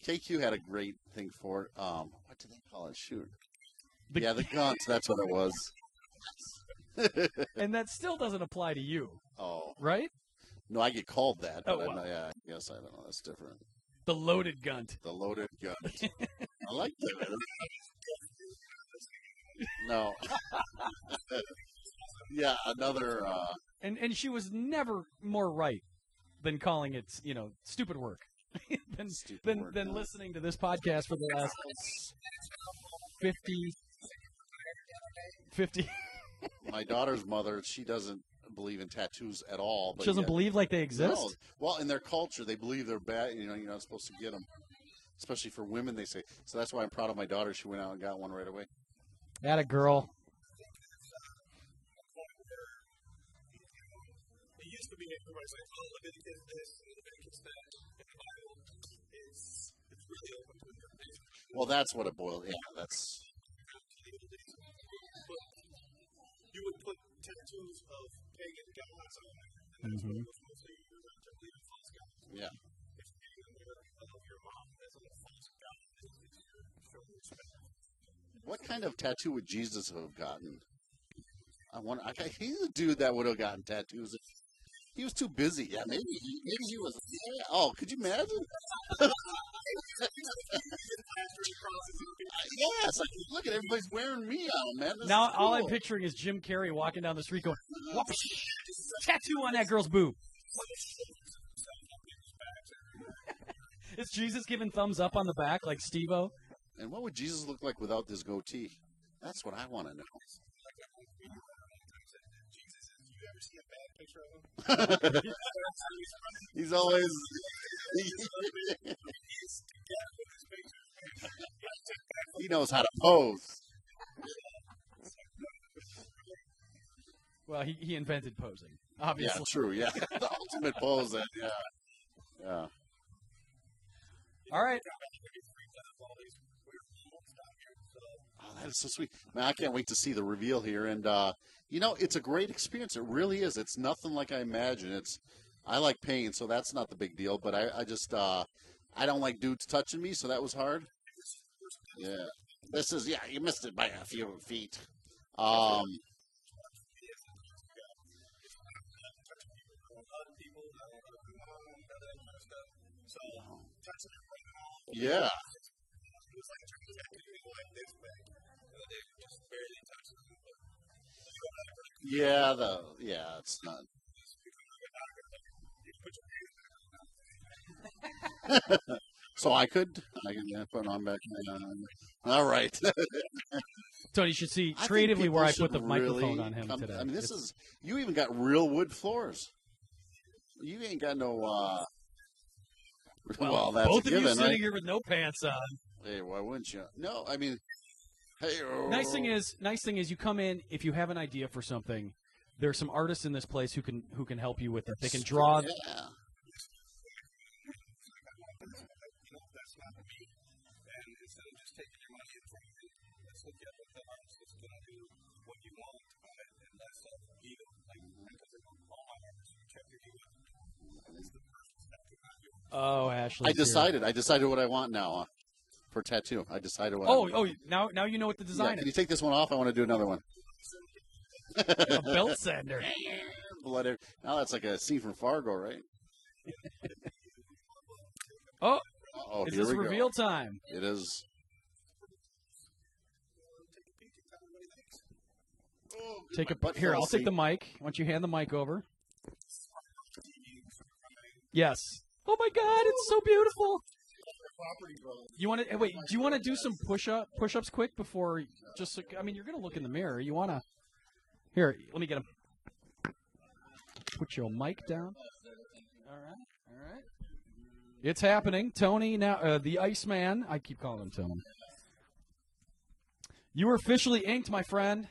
KQ had a great thing for it. What do they call it? Shoot. The guns. That's what it was. And that still doesn't apply to you. Oh. Right? No, I get called that. But I guess I don't know. That's different. The loaded gunt. The loaded gunt. I like that. No. Yeah, another. And she was never more right than calling it, stupid work. than listening to this podcast for the last 50. My daughter's mother, she doesn't believe in tattoos at all. But she doesn't believe like they exist? No. Well, in their culture, they believe they're bad. You're not supposed to get them, especially for women, they say. So that's why I'm proud of my daughter. She went out and got one right away. Atta girl. It used to be everybody's like, oh, Leviticus did this, and Leviticus that. Well, that's what it boiled. Yeah, that's. You would put tattoos of pagan gods on it. Mm-hmm. Yeah. What kind of tattoo would Jesus have gotten? He's a dude that would have gotten tattoos. He was too busy. Yeah, maybe he was. Yeah. Oh, could you imagine? Yes. Like, look at everybody's wearing me out, man. Now all I'm picturing is Jim Carrey walking down the street going, tattoo on that girl's boob. Is Jesus giving thumbs up on the back like Steve-O? And what would Jesus look like without this goatee? That's what I want to know. See a bad picture of him? He's always he knows how to pose. Well, he invented posing, obviously. Yeah, true, yeah. The ultimate posing, yeah. Yeah. All right. Oh, that is so sweet. Man, I can't wait to see the reveal here. And, it's a great experience. It really is. It's nothing like I imagined. I like pain, so that's not the big deal. But I just I don't like dudes touching me, so that was hard. Yeah. This is you missed it by a few feet. Yeah. Yeah, it's not. So I can put on back. All right. Tony, you should see creatively where I put the microphone on him today. I mean, you even got real wood floors. You ain't got no. Well, that's both a given, of you sitting here with no pants on. Hey, why wouldn't you? No, I mean. Hey-o. Nice thing is, you come in if you have an idea for something. There's some artists in this place who can help you with it. They can draw. Yeah. Oh, Ashley. I decided what I want now. For tattoo. I decided what I want. Now you know what the design is. Can you take this one off? I want to do another one. A belt sander. Blood. Now that's like a scene from Fargo, right? Oh, here we go. It's reveal time. It is. Here, I'll take the mic. Why don't you hand the mic over? Yes. Oh, my God. It's so beautiful. You want to wait? Do you want to do some push-ups quick before? You're gonna look in the mirror. You wanna? Here, let me get him. Put your mic down. All right. It's happening, Tony. Now, the Iceman. I keep calling him Tony. You are officially inked, my friend.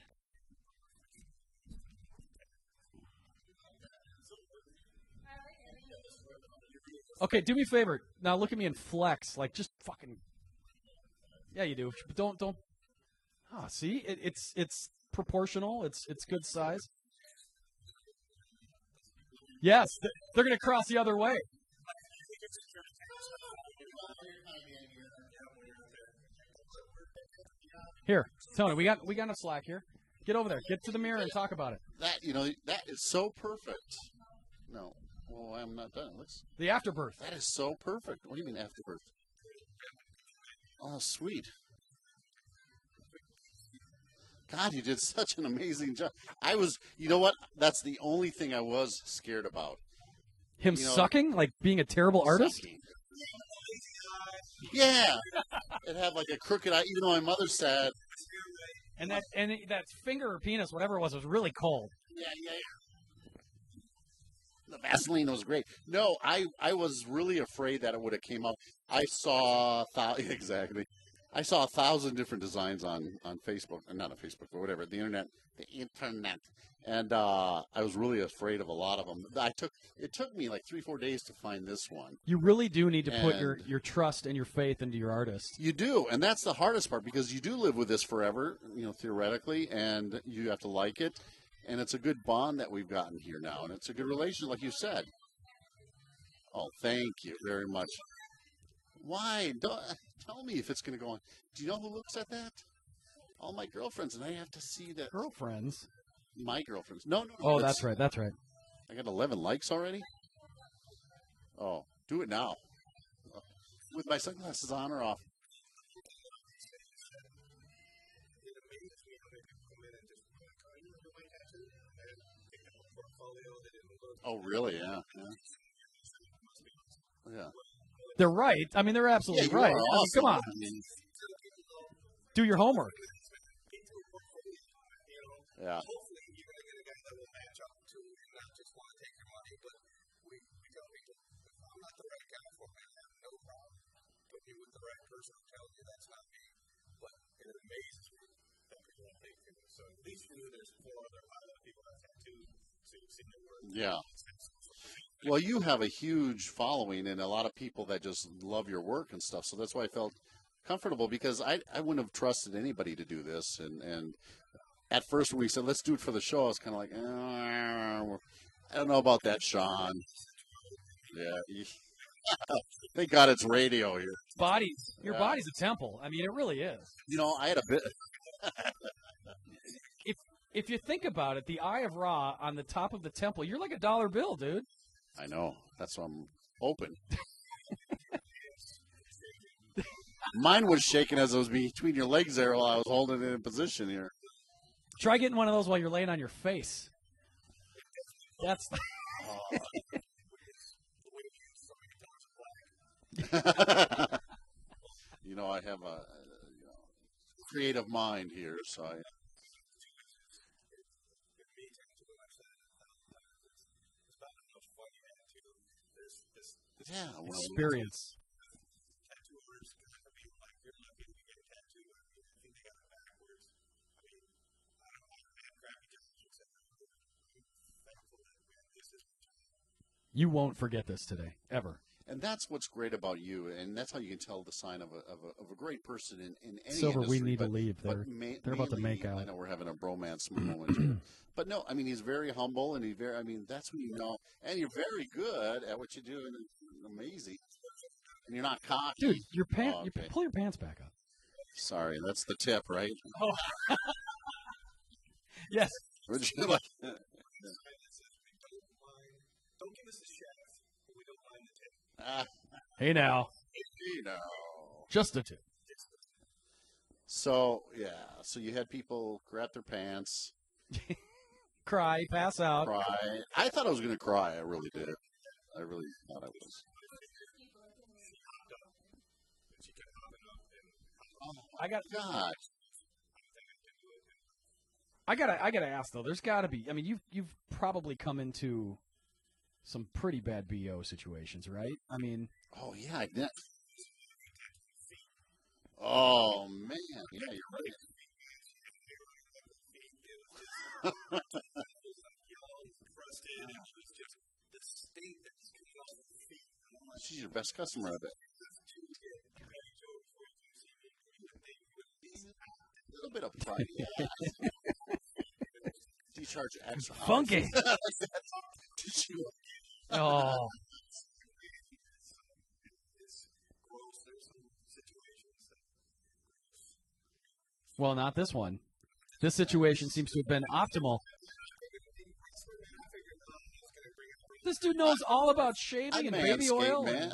Okay, do me a favor. Now look at me and flex. Like, just fucking. Yeah, you do. Don't. Ah, see, it's proportional. It's good size. Yes, they're gonna cross the other way. Here, Tony, we got enough slack here. Get over there. Get to the mirror and talk about it. That is so perfect. No. Well, I'm not done. The afterbirth. That is so perfect. What do you mean afterbirth? Oh, sweet. God, you did such an amazing job. I was, you know what? That's the only thing I was scared about. Him sucking? Like being a terrible artist? Sucking. Yeah. It had like a crooked eye, even though my mother said. And that finger or penis, whatever it was really cold. Yeah. The Vaseline was great. No, I was really afraid that it would have came up. I saw 1,000 different designs on Facebook, not on Facebook, but whatever, the internet. And I was really afraid of a lot of them. It took me like 3-4 days to find this one. You really do need to put your trust and your faith into your artist. You do, and that's the hardest part because you do live with this forever, theoretically, and you have to like it. And it's a good bond that we've gotten here now. And it's a good relationship, like you said. Oh, thank you very much. Why? Tell me if it's going to go on. Do you know who looks at that? all my girlfriends, and I have to see that. Girlfriends? My girlfriends. No. Oh, that's right. I got 11 likes already? Oh, do it now. With my sunglasses on or off? Oh, really? Yeah. They're right. I mean, they're absolutely right. Awesome. Come on. Do your homework. Yeah. Yeah. Well, you have a huge following and a lot of people that just love your work and stuff. So that's why I felt comfortable, because I wouldn't have trusted anybody to do this. And at first when we said, let's do it for the show, I was kind of like, I don't know about that, Sean. Yeah. Thank God it's radio here. Your body's a temple. I mean, it really is. You know, I had a bit. If you think about it, the Eye of Ra on the top of the temple, you're like a dollar bill, dude. I know. That's what I'm hoping. Mine was shaking as it was between your legs there while I was holding it in position here. Try getting one of those while you're laying on your face. That's. You know, I have a creative mind here, so I. Yeah, well, experience. You won't forget this today, ever. And that's what's great about you, and that's how you can tell the sign of a great person in any Silver, industry. We need to leave. They're about to make out. I know we're having a bromance moment. But no, I mean, he's very humble, and that's when you know. And you're very good at what you do, and amazing. And you're not cocky. Dude, your pants, you pull your pants back up. Sorry, that's the tip, right? Oh. Yes. Would you like that? Don't give us a shaft. Hey now. Hey now. Just a tip. So, so you had people grab their pants. Cry, pass out. Cry. I thought I was going to cry. I really did. I really thought I was. Oh, my God. I gotta ask, though. There's got to be. I mean, you've probably come into some pretty bad BO situations, right? I mean, oh yeah, I did. Oh man, yeah, you're right. She's your best customer, I bet. A little bit of pride. Yeah. Do you charge extra? Funky. Oh. Well, not this one. This situation seems to have been optimal. This dude knows all about shaving and baby oil. Man.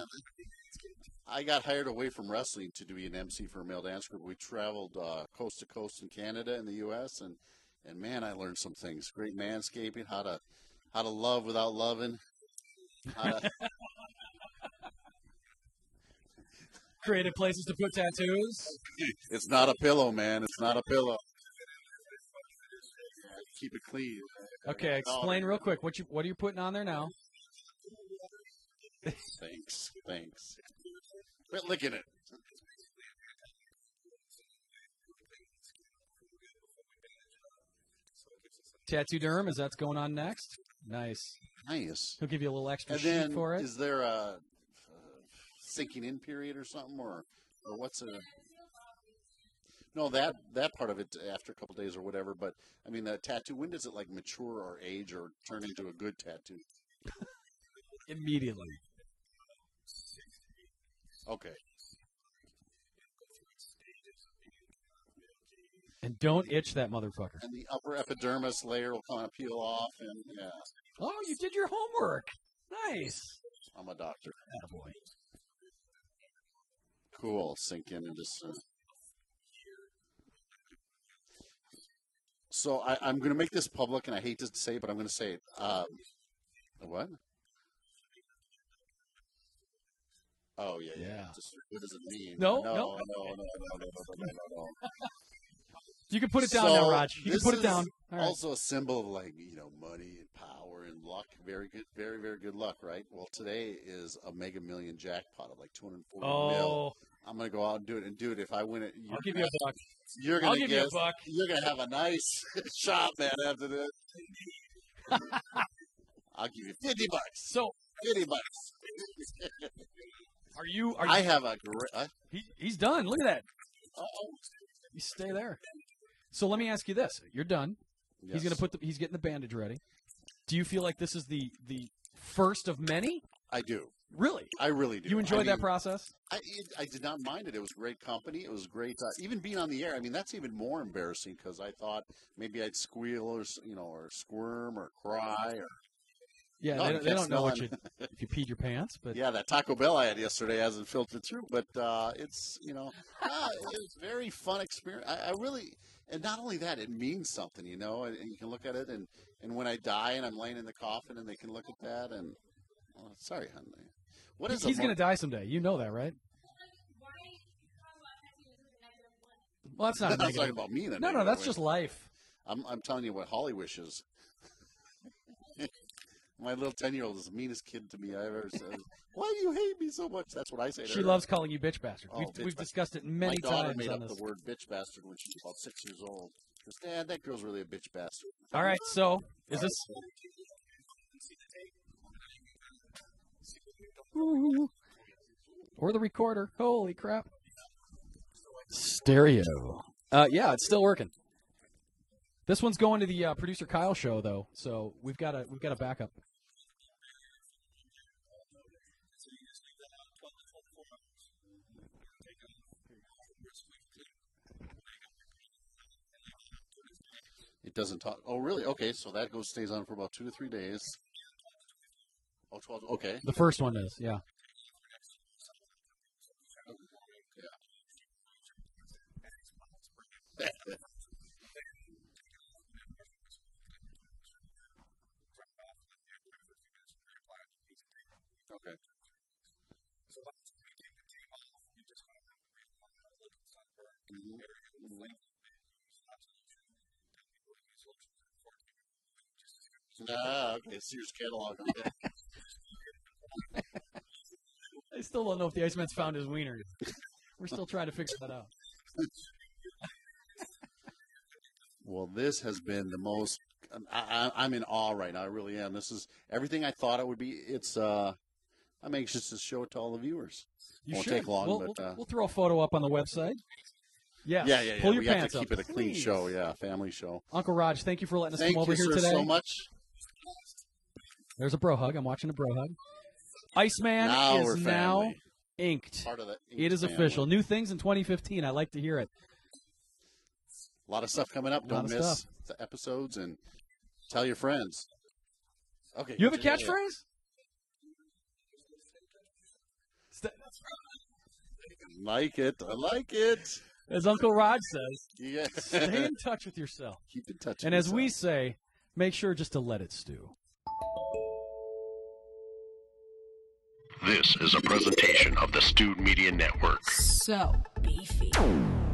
I got hired away from wrestling to be an MC for a male dance group. We traveled coast to coast in Canada and the U.S. And man, I learned some things. Great manscaping, how to love without loving. Creative places to put tattoos. It's not a pillow, man. It's not a pillow. Keep it clean. Okay, explain real quick what are you putting on there now? Thanks. Quit licking it. Tattoo derm is that's going on next. Nice. He'll give you a little extra sheet for it. Is there a sinking in period or something, or what's a? No, that part of it after a couple of days or whatever. But I mean, the tattoo. When does it like mature or age or turn into a good tattoo? Immediately. Okay. And don't itch that motherfucker. And the upper epidermis layer will kind of peel off, and yeah. Oh, you did your homework. Nice. I'm a doctor. Attaboy. Cool. Sink in and just... So I'm going to make this public, and I hate to say it, but I'm going to say it. What? Oh, yeah, yeah. Just, what does it mean? No. You can put it down now, Raj. You can put it down. All right. Also a symbol of, like, you know, money and power and luck. Very good, very, very good luck, right? Well, today is a Mega Million jackpot of like 240 mil. I'm going to go out and do it. And, dude, if I win it, I'll give you a buck. You're going to get a buck. You're going to have a nice shop, man, after this. I'll give you $50. So $50. Are you? I have a great. He's done. Look at that. Uh-oh. You stay there. So let me ask you this: you're done. Yes. He's going to put the. He's getting the bandage ready. Do you feel like this is the first of many? I do. Really? I really do. You enjoyed that process? I did not mind it. It was great company. It was great. Even being on the air, I mean, that's even more embarrassing because I thought maybe I'd squeal or or squirm or cry or. Yeah, no, they don't know if you peed your pants, but yeah, that Taco Bell I had yesterday hasn't filtered through. But it's it was a very fun experience. I really, and not only that, it means something, and you can look at it, and when I die and I'm laying in the coffin, and they can look at that, and oh, sorry, honey, what is he's going to die someday? You know that, right? Well, that's not. I'm talking about me. No, that's just life. I'm telling you what Holly wishes. My little 10-year-old is the meanest kid to me I ever said. Why do you hate me so much? That's what I say to her. She loves calling you bitch bastard. Oh, we've discussed it many times. My daughter made up the word bitch bastard when she was about 6 years old. Because, Dad, that girl's really a bitch bastard. All right, so is this? Ooh. Or the recorder. Holy crap. Stereo. Yeah, it's still working. This one's going to the Producer Kyle show, though, so we've got a backup. It doesn't talk. Oh, really? Okay, so that stays on for about 2 to 3 days. Oh, 12. Okay. The first one is, yeah. Yeah. Okay. Okay. Sears catalog. I still don't know if the Iceman's found his wiener. We're still trying to figure that out. Well, this has been the most. I'm in awe right now. I really am. This is everything I thought it would be. It's. I'm anxious to show it to all the viewers. Won't take long, but we'll throw a photo up on the website. Yes. Yeah. Pull your pants up. We have to keep it a clean show, yeah, family show. Uncle Raj, thank you for letting us come over here today. Thank you so much. There's a bro hug. I'm watching a bro hug. Iceman is now inked. Part of the inked family. It is official. New things in 2015. I like to hear it. A lot of stuff coming up. Don't miss the episodes and tell your friends. Okay. You have a catchphrase? Like it. I like it. As Uncle Rod says, yeah. Stay in touch with yourself. Keep in touch with yourself. And as we say, make sure just to let it stew. This is a presentation of the Stewed Media Network. So beefy.